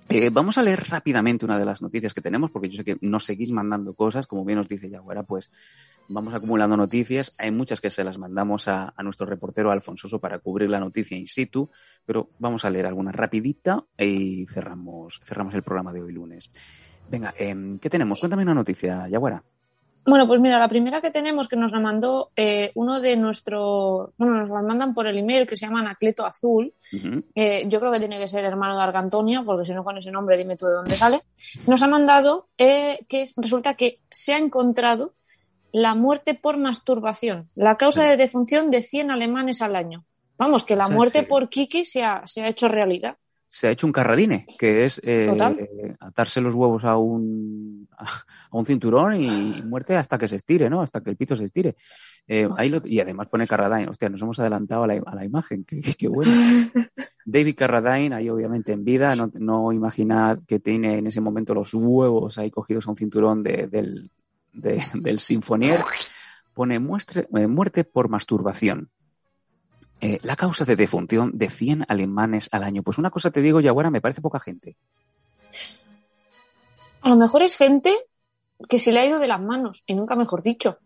Eh, vamos a leer rápidamente una de las noticias que tenemos, porque yo sé que nos seguís mandando cosas, como bien os dice Yaguara, pues vamos acumulando noticias. Hay muchas que se las mandamos a, a nuestro reportero Alfonso para cubrir la noticia in situ, pero vamos a leer alguna rapidita y cerramos, cerramos el programa de hoy lunes. Venga, eh, ¿qué tenemos? Cuéntame una noticia, Yaguara. Bueno, pues mira, la primera que tenemos que nos la mandó eh, uno de nuestro... Bueno, nos la mandan por el email, que se llama Anacleto Azul. Uh-huh. Eh, yo creo que tiene que ser hermano de Argantonia, porque si no con ese nombre dime tú de dónde sale. Nos ha mandado eh, que resulta que se ha encontrado la muerte por masturbación, la causa de defunción de cien alemanes al año. Vamos, que la o sea, muerte sí. por Kiki se ha, se ha hecho realidad. Se ha hecho un carradine, que es eh, atarse los huevos a un, a un cinturón y, y muerte hasta que se estire, ¿no? Hasta que el pito se estire. Eh, ahí lo, y además pone Carradine. Hostia, nos hemos adelantado a la, a la imagen. Qué, qué bueno. David Carradine, ahí obviamente en vida. No, no imaginad que tiene en ese momento los huevos ahí cogidos a un cinturón de, del, de, del sinfonier. Pone muestre, eh, muerte por masturbación. Eh, la causa de defunción de cien alemanes al año. Pues una cosa te digo, Yaguara, me parece poca gente. A lo mejor es gente que se le ha ido de las manos, y nunca mejor dicho.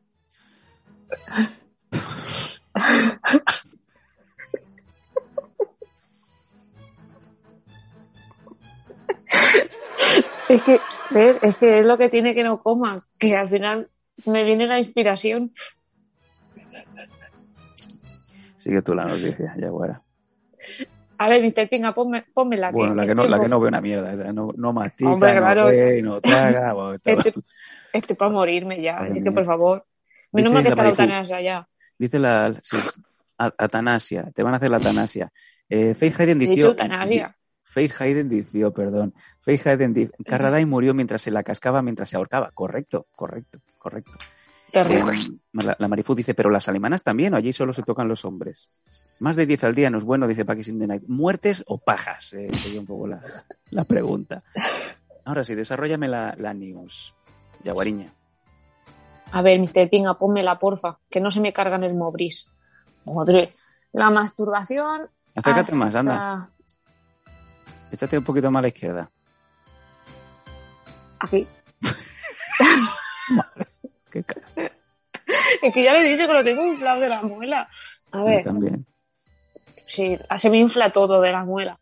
Es que, ¿ves? Es que es lo que tiene que no coman, que al final me viene la inspiración. Sigue tú la noticia, Yaguara. A ver, mister Pinga, ponme, ponme la que... Bueno, la que, no, la que no ve una mierda, o sea, no, no mastica, hombre, claro, no ve, no traga... Bueno, estoy, estoy para morirme ya, ay, así mía. Que por favor. Mi nombre es que está la eutanasia ya. Dice la... Sí, atanasia, te van a hacer la atanasia. Eh, Faith Hayden dijo... Faith Hayden dijo, perdón. Faith Hayden dijo... Carradine murió mientras se la cascaba, mientras se ahorcaba. Correcto, correcto, correcto. Eh, la, la Marifú dice, pero las alemanas también, o allí solo se tocan los hombres. Más de diez al día no es bueno, dice Paquis in the Night. ¿Muertes o pajas? Eh, sería un poco la, la pregunta. Ahora sí, desarróllame la, la news, Yaguariña. A ver, mister Pinga, pónmela, porfa, que no se me cargan el Mobris. Madre, la masturbación... Acércate hasta... más, anda. Échate un poquito más a la izquierda. Aquí. Madre. Qué cara. Es que ya le he dicho que lo tengo inflado de la muela. A ver. Yo también. Sí, se me infla todo de la muela.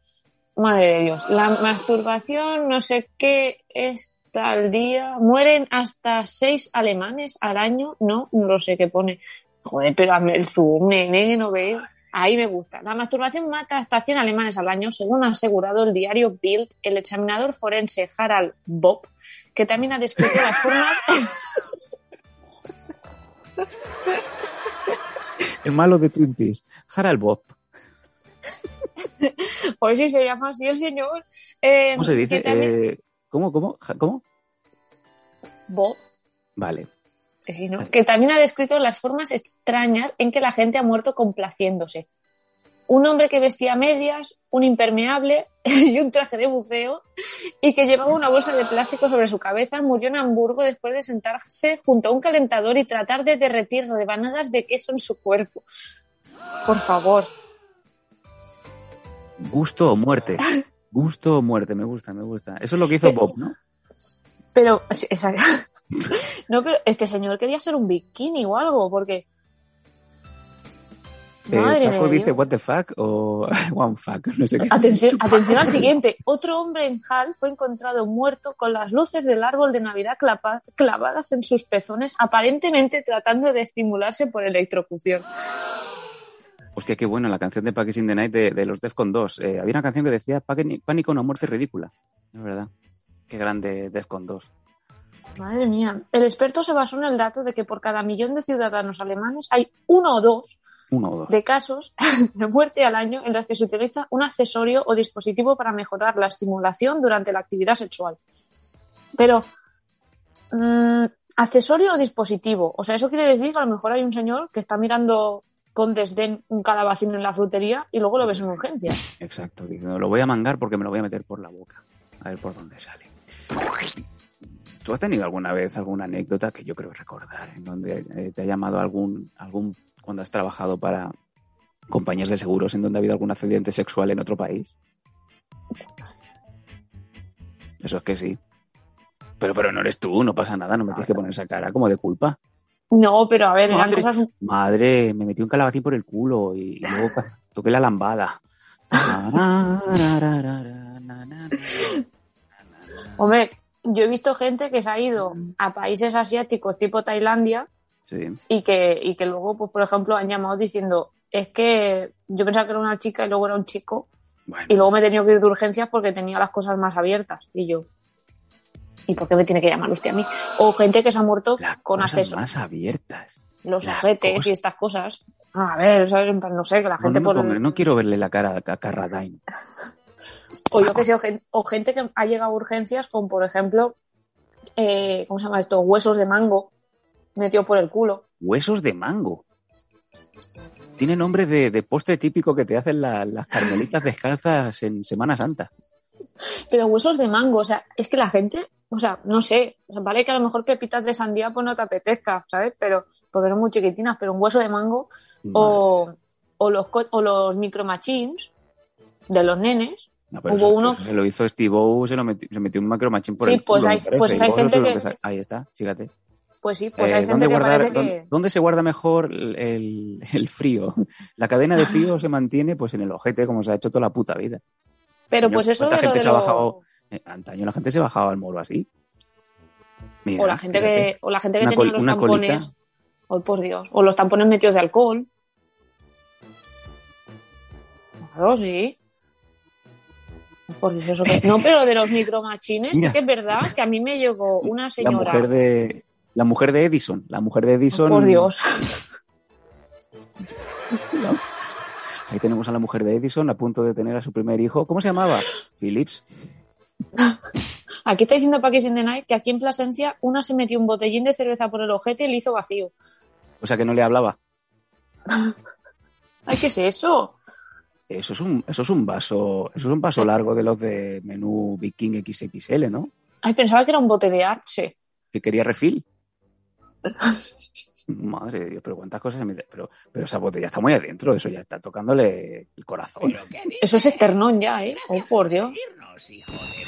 Madre de Dios. La masturbación, no sé qué, está al día. Mueren hasta seis alemanes al año. No, no sé qué pone. Joder, pero hazme el zoom, nene, no veo. Ahí me gusta. La masturbación mata hasta cien alemanes al año, según ha asegurado el diario Bild, el examinador forense Harald Bob, que también ha descrito las formas... El malo de Twin Peaks, Harald Bob. Pues sí, se llama así el señor. Eh, ¿Cómo se dice? También... Eh, ¿Cómo, cómo, cómo? Bob. Vale. Sí, ¿no? Vale. Que también ha descrito las formas extrañas en que la gente ha muerto complaciéndose. Un hombre que vestía medias, un impermeable y un traje de buceo y que llevaba una bolsa de plástico sobre su cabeza murió en Hamburgo después de sentarse junto a un calentador y tratar de derretir rebanadas de queso en su cuerpo. Por favor. Gusto o muerte. Gusto o muerte, me gusta, me gusta. Eso es lo que hizo pero, Bob, ¿no? Pero, esa, no, pero este señor quería ser un bikini o algo, porque... Eh, Paco dice what the fuck o one fuck, no sé qué. Atención, atención al siguiente. Otro hombre en Hall fue encontrado muerto con las luces del árbol de Navidad clava, clavadas en sus pezones, aparentemente tratando de estimularse por electrocución. Hostia, qué buena la canción de Paco in the Night de, de los Def Con Dos. Eh, había una canción que decía pánico, una muerte ridícula. Es verdad. Qué grande Def Con Dos. Madre mía. El experto se basó en el dato de que por cada millón de ciudadanos alemanes hay uno o dos Uno o dos. de casos de muerte al año en los que se utiliza un accesorio o dispositivo para mejorar la estimulación durante la actividad sexual. Pero, mmm, accesorio o dispositivo, o sea, eso quiere decir que a lo mejor hay un señor que está mirando con desdén un calabacín en la frutería y luego lo ves en urgencia. Exacto, lo voy a mangar porque me lo voy a meter por la boca, a ver por dónde sale. ¿Tú has tenido alguna vez alguna anécdota que yo creo recordar en donde te ha llamado algún algún cuando has trabajado para compañías de seguros en donde ha habido algún accidente sexual en otro país? Eso es que sí. Pero, pero no eres tú, no pasa nada, no me tienes que poner esa cara como de culpa. No, pero a ver... Madre, eran cosas... madre me metí un calabacín por el culo y, y luego toqué la lambada. Hombre, yo he visto gente que se ha ido a países asiáticos tipo Tailandia, sí, y que y que luego, pues por ejemplo, han llamado diciendo, es que yo pensaba que era una chica y luego era un chico, bueno, y luego me he tenido que ir de urgencias porque tenía las cosas más abiertas, y yo, ¿y por qué me tiene que llamar usted a mí? O gente que se ha muerto las con acceso. Las cosas más abiertas. Los ajetes y estas cosas. A ver, ¿sabes? No sé, que la gente... No, no, pone... no quiero verle la cara a Carradine. O yo que sé, o gente, o gente que ha llegado a urgencias con, por ejemplo, eh, ¿cómo se llama esto? Huesos de mango metido por el culo. ¿Huesos de mango? Tiene nombre de, de postre típico que te hacen la, las carmelitas descalzas en Semana Santa. Pero huesos de mango, o sea, es que la gente... O sea, no sé, vale que a lo mejor pepitas de sandía pues no te apetezca, ¿sabes? Pero porque son muy chiquitinas, pero un hueso de mango o, o los o los micromachines de los nenes. No, pero hubo eso, uno... se lo hizo Steve O, se, se metió un micromachín por sí, el culo. Sí, pues hay, pues hay gente que... que... Ahí está, fíjate. Pues sí, pues eh, hay gente que guardar, parece que... ¿dónde, ¿Dónde se guarda mejor el, el frío? La cadena de frío se mantiene pues en el ojete, como se ha hecho toda la puta vida. Pero Señor, pues eso de gente lo... Se ha bajado... Antaño la gente se bajaba al muro así. Mira, o la gente fíjate. que o la gente que una tenía col, los tampones. Oh, por Dios. O los tampones metidos de alcohol. Claro, sí. Por Dios, eso que... No, pero de los micromachines sí que es verdad que a mí me llegó una señora. La mujer de, la mujer de Edison. La mujer de Edison. Oh, por Dios. Ahí tenemos a la mujer de Edison a punto de tener a su primer hijo. ¿Cómo se llamaba? Phillips. Aquí está diciendo Paco in the Night que aquí en Plasencia una se metió un botellín de cerveza por el ojete y le hizo vacío. O sea que no le hablaba. Ay, ¿qué es eso? Eso es un, eso es un vaso, eso es un vaso largo de los de menú Viking equis equis ele, ¿no? Ay, pensaba que era un bote de Arche. Que quería refil. Madre de Dios, pero cuántas cosas se meten. Pero, pero esa botella está muy adentro, eso ya está tocándole el corazón. Eso es esternón ya, ¿eh? Oh, por Dios.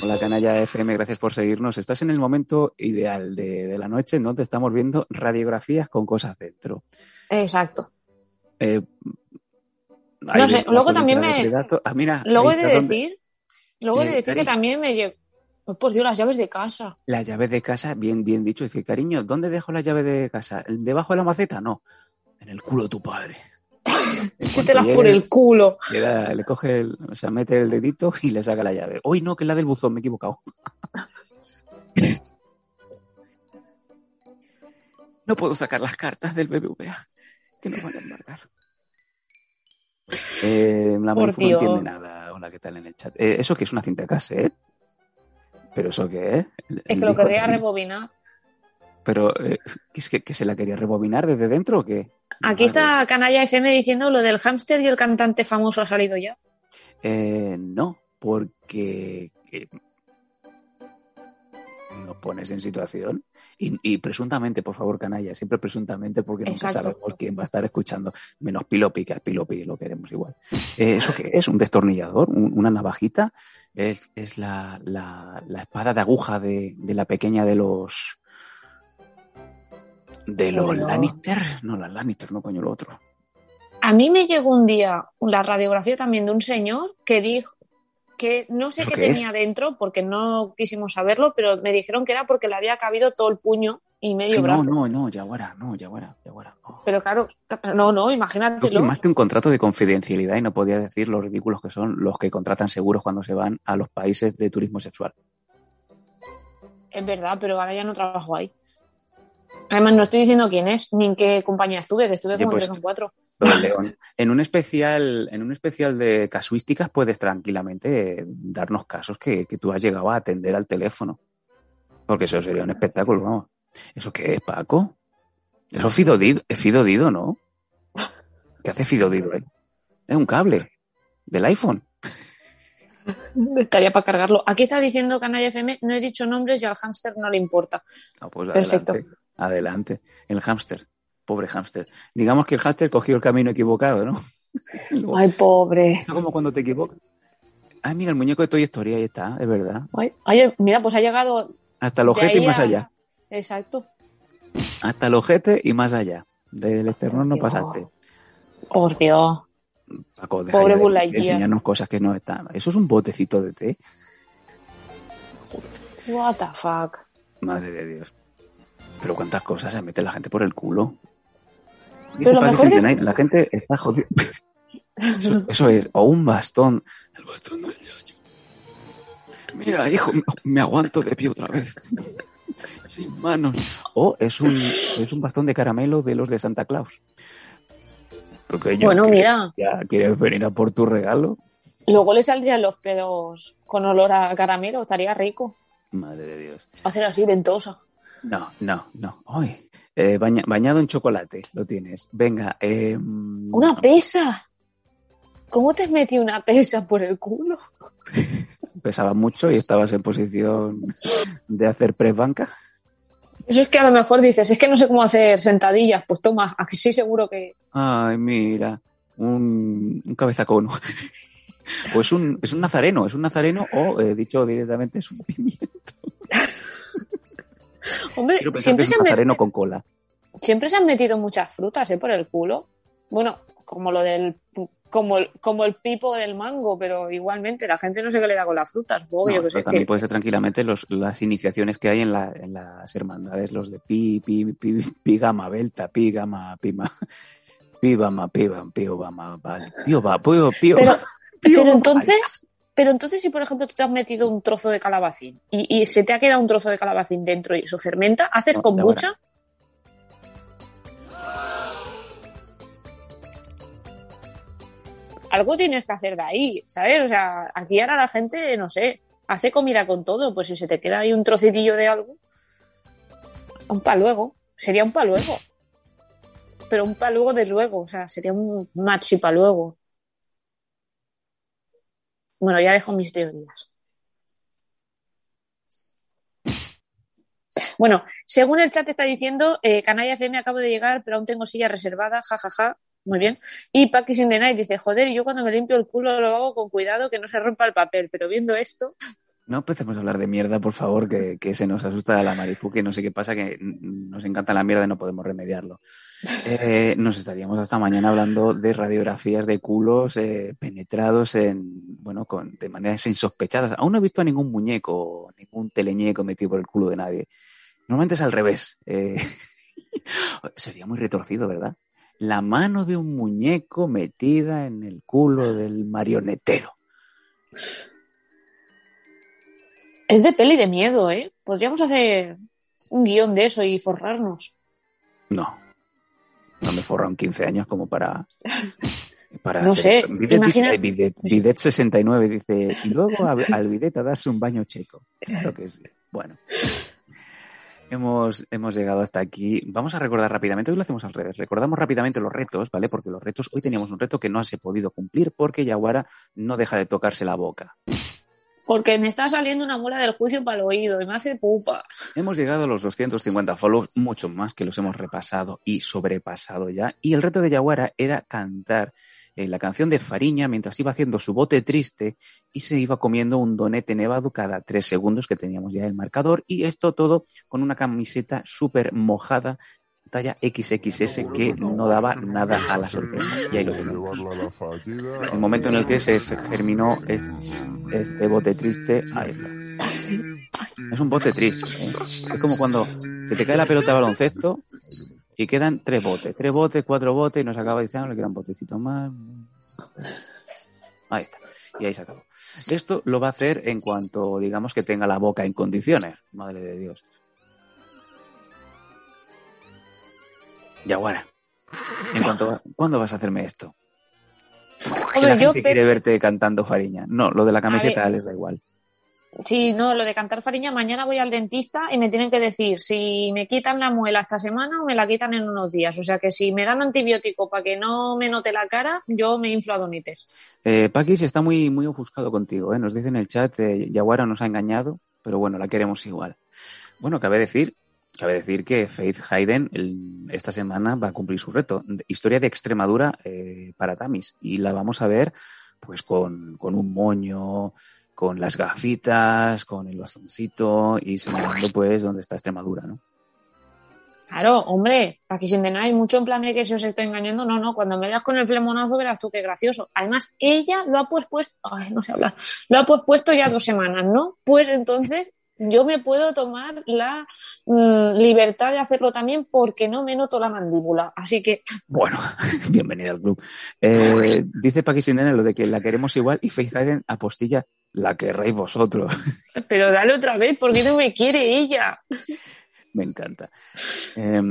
Hola Canalla F M, gracias por seguirnos. Estás en el momento ideal de, de la noche en donde estamos viendo radiografías con cosas dentro. Exacto. Eh, no sé, luego también me... Ah, mira, luego he de decir, luego eh, de decir cari... que también me llevo... Oh, por Dios, las llaves de casa. Las llaves de casa, bien, bien dicho. Dice, cariño, ¿dónde dejo las llaves de casa? ¿Debajo de la maceta? No. En el culo de tu padre. Quítelas por el culo. Le, da, le coge, el, o sea, mete el dedito y le saca la llave. Hoy no, que es la del buzón, me he equivocado. No puedo sacar las cartas del B B V A, que nos van a embargar. Eh, la Marifu no entiende nada. Hola, ¿qué tal en el chat? Eh, eso que es una cinta cassette, ¿eh? ¿Pero eso qué es? El, es que lo quería de... rebobinar. ¿Pero eh, es que, que se la quería rebobinar desde dentro o qué? Aquí está Canalla F M diciendo lo del hámster y el cantante famoso ha salido ya. Eh, no, porque eh, nos pones en situación y, y presuntamente, por favor, Canalla, siempre presuntamente porque nunca Exacto. sabemos quién va a estar escuchando, menos Pilopi, que a Pilopi lo queremos igual. Eh, ¿Eso qué es? ¿Un destornillador? ¿Un, una navajita? Es, es la, la, la espada de aguja de, de la pequeña de los... ¿De los bueno. Lannister? No, las Lannister, no coño, lo otro. A mí me llegó un día la radiografía también de un señor que dijo que no sé qué, qué tenía es? dentro porque no quisimos saberlo, pero me dijeron que era porque le había cabido todo el puño y medio no, brazo. No, no, no, Yaguara, no, Yaguara, Yaguara. Oh. Pero claro, no, no, imagínate. Tú firmaste un contrato de confidencialidad y no podías decir lo ridículos que son los que contratan seguros cuando se van a los países de turismo sexual. Es verdad, pero ahora ya no trabajo ahí. Además, no estoy diciendo quién es, ni en qué compañía estuve, que estuve como pues, tres o cuatro. Pero León, en un especial, en un especial de casuísticas puedes tranquilamente darnos casos que, que tú has llegado a atender al teléfono. Porque eso sería un espectáculo, vamos. ¿Eso qué es, Paco? Eso es Fidodido, es Fidodido, ¿no? ¿Qué hace Fidodido ahí? Es un cable del iPhone. Estaría para cargarlo. Aquí está diciendo Canalla F M, no he dicho nombres y al hámster no le importa. Ah, pues Perfecto. Adelante. Adelante, el hámster, pobre hámster. Digamos que el hámster cogió el camino equivocado, ¿no? Luego, ay, pobre. Esto es como cuando te equivocas. Ay, mira, el muñeco de Toy Story, ahí está, es verdad. Ay, ay, mira, pues ha llegado... Hasta el ojete y más a... allá. Exacto. Hasta el ojete y más allá. Del esternón no pasaste. Por Dios. Paco, deja pobre de, de enseñarnos cosas que no están. Eso es un botecito de té. Joder. What the fuck. Madre de Dios. Pero cuántas cosas se mete la gente por el culo. Pero lo mejor que... La gente está jodida. Eso, eso es, o un bastón. El bastón del yoyo. Mira, hijo, me aguanto de pie otra vez. Sin manos. O es un, es un bastón de caramelo de los de Santa Claus. Porque ellos bueno, quieren, mira. Ya quieres venir a por tu regalo. Luego le saldrían los pedos con olor a caramelo, estaría rico. Madre de Dios. Hacer así, ventosa. No, no, no. Ay, eh, baña, bañado en chocolate, lo tienes. Venga. Eh, ¿Una pesa? ¿Cómo te has metido una pesa por el culo? Pesaba mucho y estabas en posición de hacer press banca. Eso es que a lo mejor dices, es que no sé cómo hacer sentadillas. Pues toma, aquí sí seguro que... Ay, mira, un, un cabezacono. O es un, es un nazareno, es un nazareno o, eh, dicho directamente, es un pimiento. Hombre, siempre que es un se han nazareno met... con cola. Siempre se han metido muchas frutas, ¿eh? Por el culo. Bueno, como lo del... Como el, como el pipo del mango, pero igualmente la gente no sé qué le da con las frutas. No, yo que sé también que... puede ser tranquilamente los, las iniciaciones que hay en, la, en las hermandades, los de pi, pi, pi, pi, gama, belta, pi, gama, pima, pi, bama, pi, bama, pi, bama, pío, bama, pío, pío. Pero, pero entonces, pero entonces si por ejemplo tú te has metido un trozo de calabacín y, y se te ha quedado un trozo de calabacín dentro y eso fermenta, ¿haces no, kombucha? Algo tienes que hacer de ahí, ¿sabes? O sea, aquí ahora la gente, no sé, hace comida con todo, pues si se te queda ahí un trocitillo de algo, un paluego, sería un paluego, pero un paluego de luego, o sea, sería un maxi paluego. Bueno, ya dejo mis teorías. Bueno, según el chat está diciendo, eh, Canalla F M acabo de llegar, pero aún tengo silla reservada, jajaja. Ja, ja. Muy bien. Y Packy in the Night dice, joder, yo cuando me limpio el culo lo hago con cuidado que no se rompa el papel, pero viendo esto... No empecemos a hablar de mierda, por favor, que, que se nos asusta la Marifu, que no sé qué pasa, que nos encanta la mierda y no podemos remediarlo. Eh, nos estaríamos hasta mañana hablando de radiografías de culos eh, penetrados en bueno con de maneras insospechadas. Aún no he visto a ningún muñeco, ningún teleñeco metido por el culo de nadie. Normalmente es al revés. Eh, sería muy retorcido, ¿verdad? La mano de un muñeco metida en el culo del marionetero. Es de peli de miedo, ¿eh? Podríamos hacer un guión de eso y forrarnos. No. No me forra un quince años como para... para no hacer. Sé. Bidet, imagina... dice, Bidet, Bidet sesenta y nueve dice... Y luego a, al Bidet a darse un baño checo. Claro que sí. Bueno... Hemos, hemos llegado hasta aquí. Vamos a recordar rápidamente, hoy lo hacemos al revés, recordamos rápidamente los retos, ¿vale? Porque los retos, hoy teníamos un reto que no se ha podido cumplir porque Yaguara no deja de tocarse la boca. Porque me está saliendo una muela del juicio para el oído y me hace pupa. Hemos llegado a los doscientos cincuenta follows, mucho más que los hemos repasado y sobrepasado ya. Y el reto de Yaguara era cantar eh, la canción de Fariña mientras iba haciendo su bote triste y se iba comiendo un donete nevado cada tres segundos que teníamos ya el marcador. Y esto todo con una camiseta súper mojada, talla equis equis ese, que no daba nada a la sorpresa. Y ahí lo tenemos. El momento en el que se germinó este, este bote triste, ahí está. Es un bote triste, ¿eh? Es como cuando se te cae la pelota de baloncesto y quedan tres botes, tres botes, cuatro botes, y nos acaba diciendo, le quedan botecitos más. Ahí está. Y ahí se acabó. Esto lo va a hacer en cuanto, digamos, que tenga la boca en condiciones. Madre de Dios. Yaguara, en cuanto a, ¿cuándo vas a hacerme esto? Hombre, la gente yo pero... quiere verte cantando Fariña. No, lo de la camiseta les da igual. Sí, no, lo de cantar Fariña, mañana voy al dentista y me tienen que decir si me quitan la muela esta semana o me la quitan en unos días. O sea que si me dan antibiótico para que no me note la cara, yo me inflo adonites. Eh, Paquis está muy, muy ofuscado contigo, ¿eh? Nos dice en el chat, eh, Yaguara nos ha engañado, pero bueno, la queremos igual. Bueno, cabe decir... Cabe decir que Faith Hayden el, esta semana va a cumplir su reto. Historia de Extremadura eh, para Tamis. Y la vamos a ver pues con, con un moño, con las gafitas, con el bastoncito y señalando pues dónde está Extremadura, ¿no? Claro, hombre, aquí sin de nada hay mucho en plan de que si os estoy engañando. No, no, cuando me veas con el flemonazo verás tú qué gracioso. Además, ella lo ha pospuesto, ay, no sé hablar, lo ha pospuesto ya dos semanas, ¿no? Pues entonces yo me puedo tomar la mmm, libertad de hacerlo también porque no me noto la mandíbula. Así que... Bueno, bienvenido al club. Eh, dice Paqui Sindana lo de que la queremos igual y Faith Hayden apostilla, la querréis vosotros. Pero dale otra vez, ¿por qué no me quiere ella? Me encanta. Eh,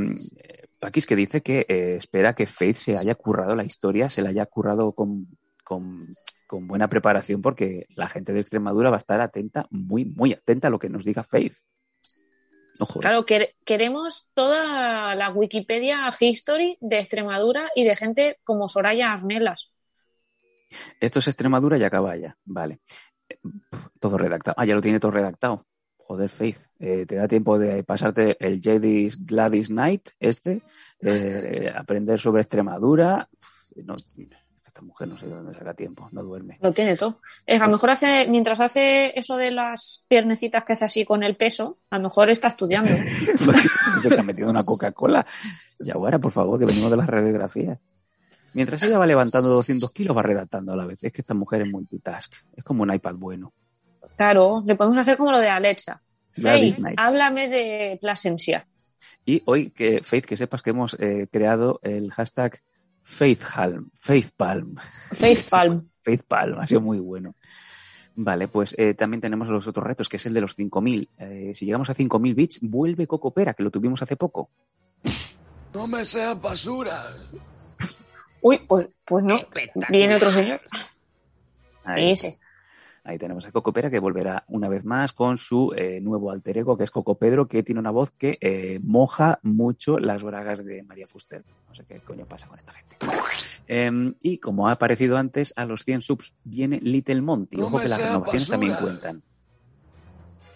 Paquis que dice que eh, espera que Faith se haya currado la historia, se la haya currado con... Con, con buena preparación, porque la gente de Extremadura va a estar atenta, muy, muy atenta a lo que nos diga Faith. No joder. Claro, que, queremos toda la Wikipedia History de Extremadura y de gente como Soraya Arnelas. Esto es Extremadura y acaba ya. Vale. Todo redactado. Ah, ya lo tiene todo redactado. Joder, Faith. Eh, te da tiempo de pasarte el Jedi Gladys Knight, este, eh, aprender sobre Extremadura. No. Esta mujer no sé de dónde saca tiempo, no duerme. Lo tiene todo. Es, a lo mejor hace, mientras hace eso de las piernecitas que hace así con el peso, a lo mejor está estudiando. Se ha metido una Coca-Cola. Yaguara, por favor, que venimos de las radiografías. Mientras ella va levantando doscientos kilos, va redactando a la vez. Es que esta mujer es multitask. Es como un iPad bueno. Claro, le podemos hacer como lo de Alexa. Faith, háblame de Plasencia. Y hoy, que Faith, que sepas que hemos eh, creado el hashtag Faith Palm, Faith Palm. Faith Palm. Faith Palm, ha sido muy bueno. Vale, pues eh, también tenemos los otros retos, que es el de los cinco mil. Eh, si llegamos a cinco mil bits, vuelve Coco Pera, que lo tuvimos hace poco. No me seas basura. Uy, pues, pues no. Viene otro señor. Ahí, sí, sí. Ahí tenemos a Coco Pera, que volverá una vez más con su eh, nuevo alter ego, que es Coco Pedro, que tiene una voz que eh, moja mucho las bragas de María Fuster. No sé qué coño pasa con esta gente. Eh, y como ha aparecido antes, a los cien subs viene Little Monty. Ojo que las renovaciones también cuentan.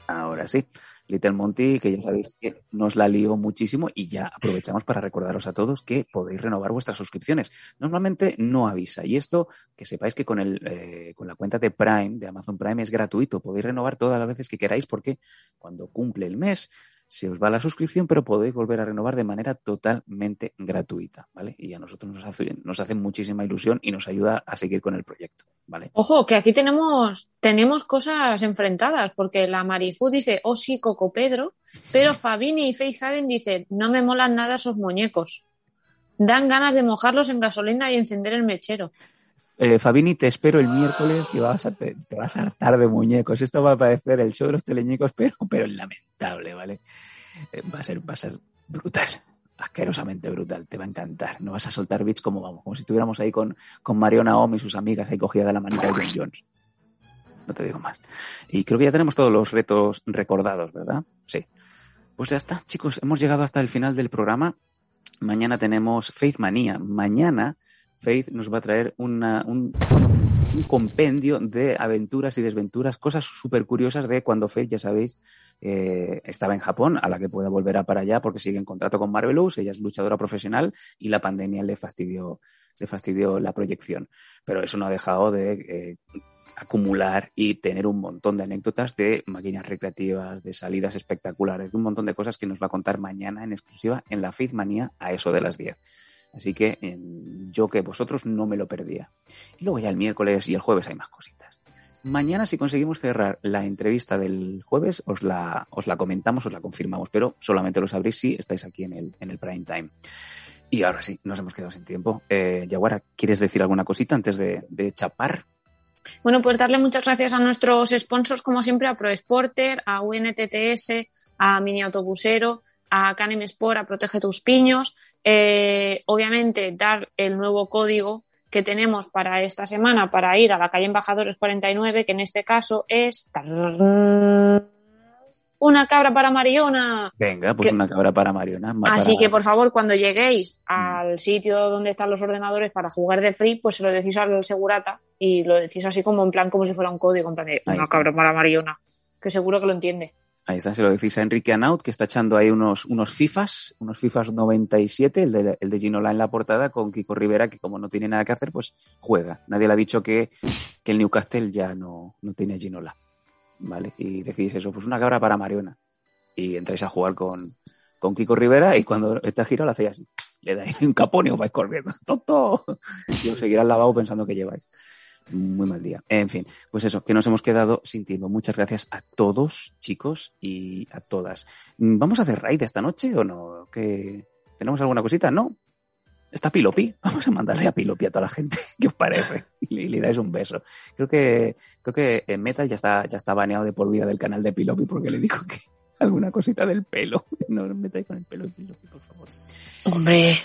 Ahora sí, Little Monty, que ya sabéis que nos la lió muchísimo y ya aprovechamos para recordaros a todos que podéis renovar vuestras suscripciones. Normalmente no avisa y esto, que sepáis que con el eh, con la cuenta de Prime, de Amazon Prime, es gratuito. Podéis renovar todas las veces que queráis porque cuando cumple el mes se os va la suscripción, pero podéis volver a renovar de manera totalmente gratuita, ¿vale? Y a nosotros nos hace, nos hace muchísima ilusión y nos ayuda a seguir con el proyecto, ¿vale? Ojo, que aquí tenemos, tenemos cosas enfrentadas, porque la Marifú dice, oh sí, Coco Pedro, pero Fabini y Faith Hayden dicen, no me molan nada esos muñecos. Dan ganas de mojarlos en gasolina y encender el mechero. Eh, Fabini, te espero el miércoles que vas a, te, te vas a hartar de muñecos. Esto va a parecer el show de los teleñecos, pero, pero lamentable, ¿vale? Eh, va a ser, va a ser brutal, asquerosamente brutal, te va a encantar. No vas a soltar bits como vamos, como si estuviéramos ahí con, con Mariona Om y sus amigas ahí cogida de la manita de John Jones. No te digo más. Y creo que ya tenemos todos los retos recordados, ¿verdad? Sí. Pues ya está, chicos, hemos llegado hasta el final del programa. Mañana tenemos Faith Manía. Mañana Faith nos va a traer una, un, un compendio de aventuras y desventuras, cosas súper curiosas de cuando Faith, ya sabéis, eh, estaba en Japón, a la que pueda volver a para allá porque sigue en contrato con Marvelous, ella es luchadora profesional y la pandemia le fastidió, le fastidió la proyección. Pero eso no ha dejado de eh, acumular y tener un montón de anécdotas de máquinas recreativas, de salidas espectaculares, de un montón de cosas que nos va a contar mañana en exclusiva en la Faith Manía a eso de las diez. Así que eh, yo que vosotros no me lo perdía. Y luego ya el miércoles y el jueves hay más cositas. Mañana, si conseguimos cerrar la entrevista del jueves, os la, os la comentamos, os la confirmamos, pero solamente lo sabréis si estáis aquí en el, en el prime time. Y ahora sí, nos hemos quedado sin tiempo. Eh, Yaguara, ¿quieres decir alguna cosita antes de, de chapar? Bueno, pues darle muchas gracias a nuestros sponsors, como siempre, a ProSporter, a U N T T S, a Mini Autobusero, a Canem Sport, a Protege Tus Piños. Eh, obviamente dar el nuevo código que tenemos para esta semana para ir a la calle Embajadores cuarenta y nueve, que en este caso es una cabra para Mariona. Venga, pues que... una cabra para Mariona. Así para... que por favor, cuando lleguéis al sitio donde están los ordenadores para jugar de free, pues se lo decís al segurata y lo decís así como en plan como si fuera un código, en plan de una cabra para Mariona, que seguro que lo entiende. Ahí está, se lo decís a Enrique Anaut, que está echando ahí unos, unos FIFAs, unos FIFAs noventa y siete, el de, el de Ginola en la portada, con Kiko Rivera, que como no tiene nada que hacer, pues juega. Nadie le ha dicho que, que el Newcastle ya no, no tiene Ginola, ¿vale? Y decís eso, pues una cabra para Mariona. Y entráis a jugar con, con Kiko Rivera y cuando está girado lo hacéis así. Le dais un capón y os vais corriendo. ¡Tonto! Y os seguirá al lavabo pensando que lleváis. muy mal día. En fin, pues eso, que nos hemos quedado sin tiempo. Muchas gracias a todos, chicos, y a todas. ¿Vamos a hacer raid esta noche o no? ¿Que tenemos alguna cosita? ¿No? Está Pilopi, vamos a mandarle a Pilopi a toda la gente que os parece y le dais un beso. Creo que creo que en Meta ya está ya está baneado de por vida del canal de Pilopi porque le dijo que alguna cosita del pelo. No os metáis con el pelo de Pilopi, por favor. Hombre.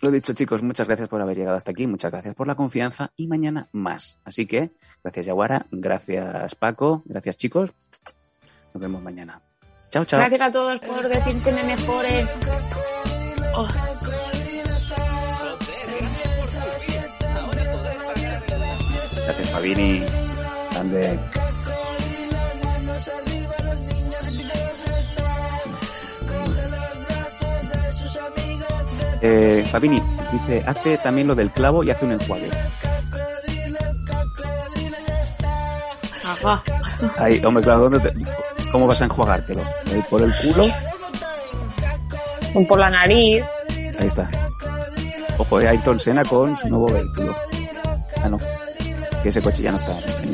Lo dicho, chicos, muchas gracias por haber llegado hasta aquí, muchas gracias por la confianza y mañana más. Así que, gracias Yaguara, gracias Paco, gracias chicos. Nos vemos mañana. Chao, chao. Gracias a todos por decir que me mejore. Oh. Gracias, Fabini. Grande. Eh, Fabini dice, hace también lo del clavo y hace un enjuague. Ajá. Ahí, hombre, claro, ¿dónde te... ¿cómo vas a enjuagártelo? ¿Eh? ¿Por el culo? Por la nariz. Ahí está. Ojo, eh, Ayrton Senna con su nuevo vehículo. Ah, no. Que ese coche ya no está.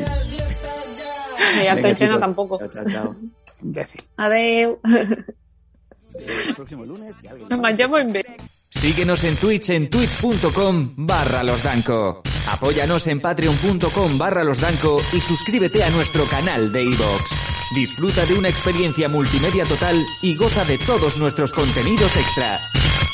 Y Ayrton Senna tampoco. Chao, chao. Imbécil. Adeu. El próximo lunes nos manchamos en vez. Síguenos en Twitch en twitch.com barra los Danco. Apóyanos en patreon.com barra los Danco y suscríbete a nuestro canal de iVoox. Disfruta de una experiencia multimedia total y goza de todos nuestros contenidos extra.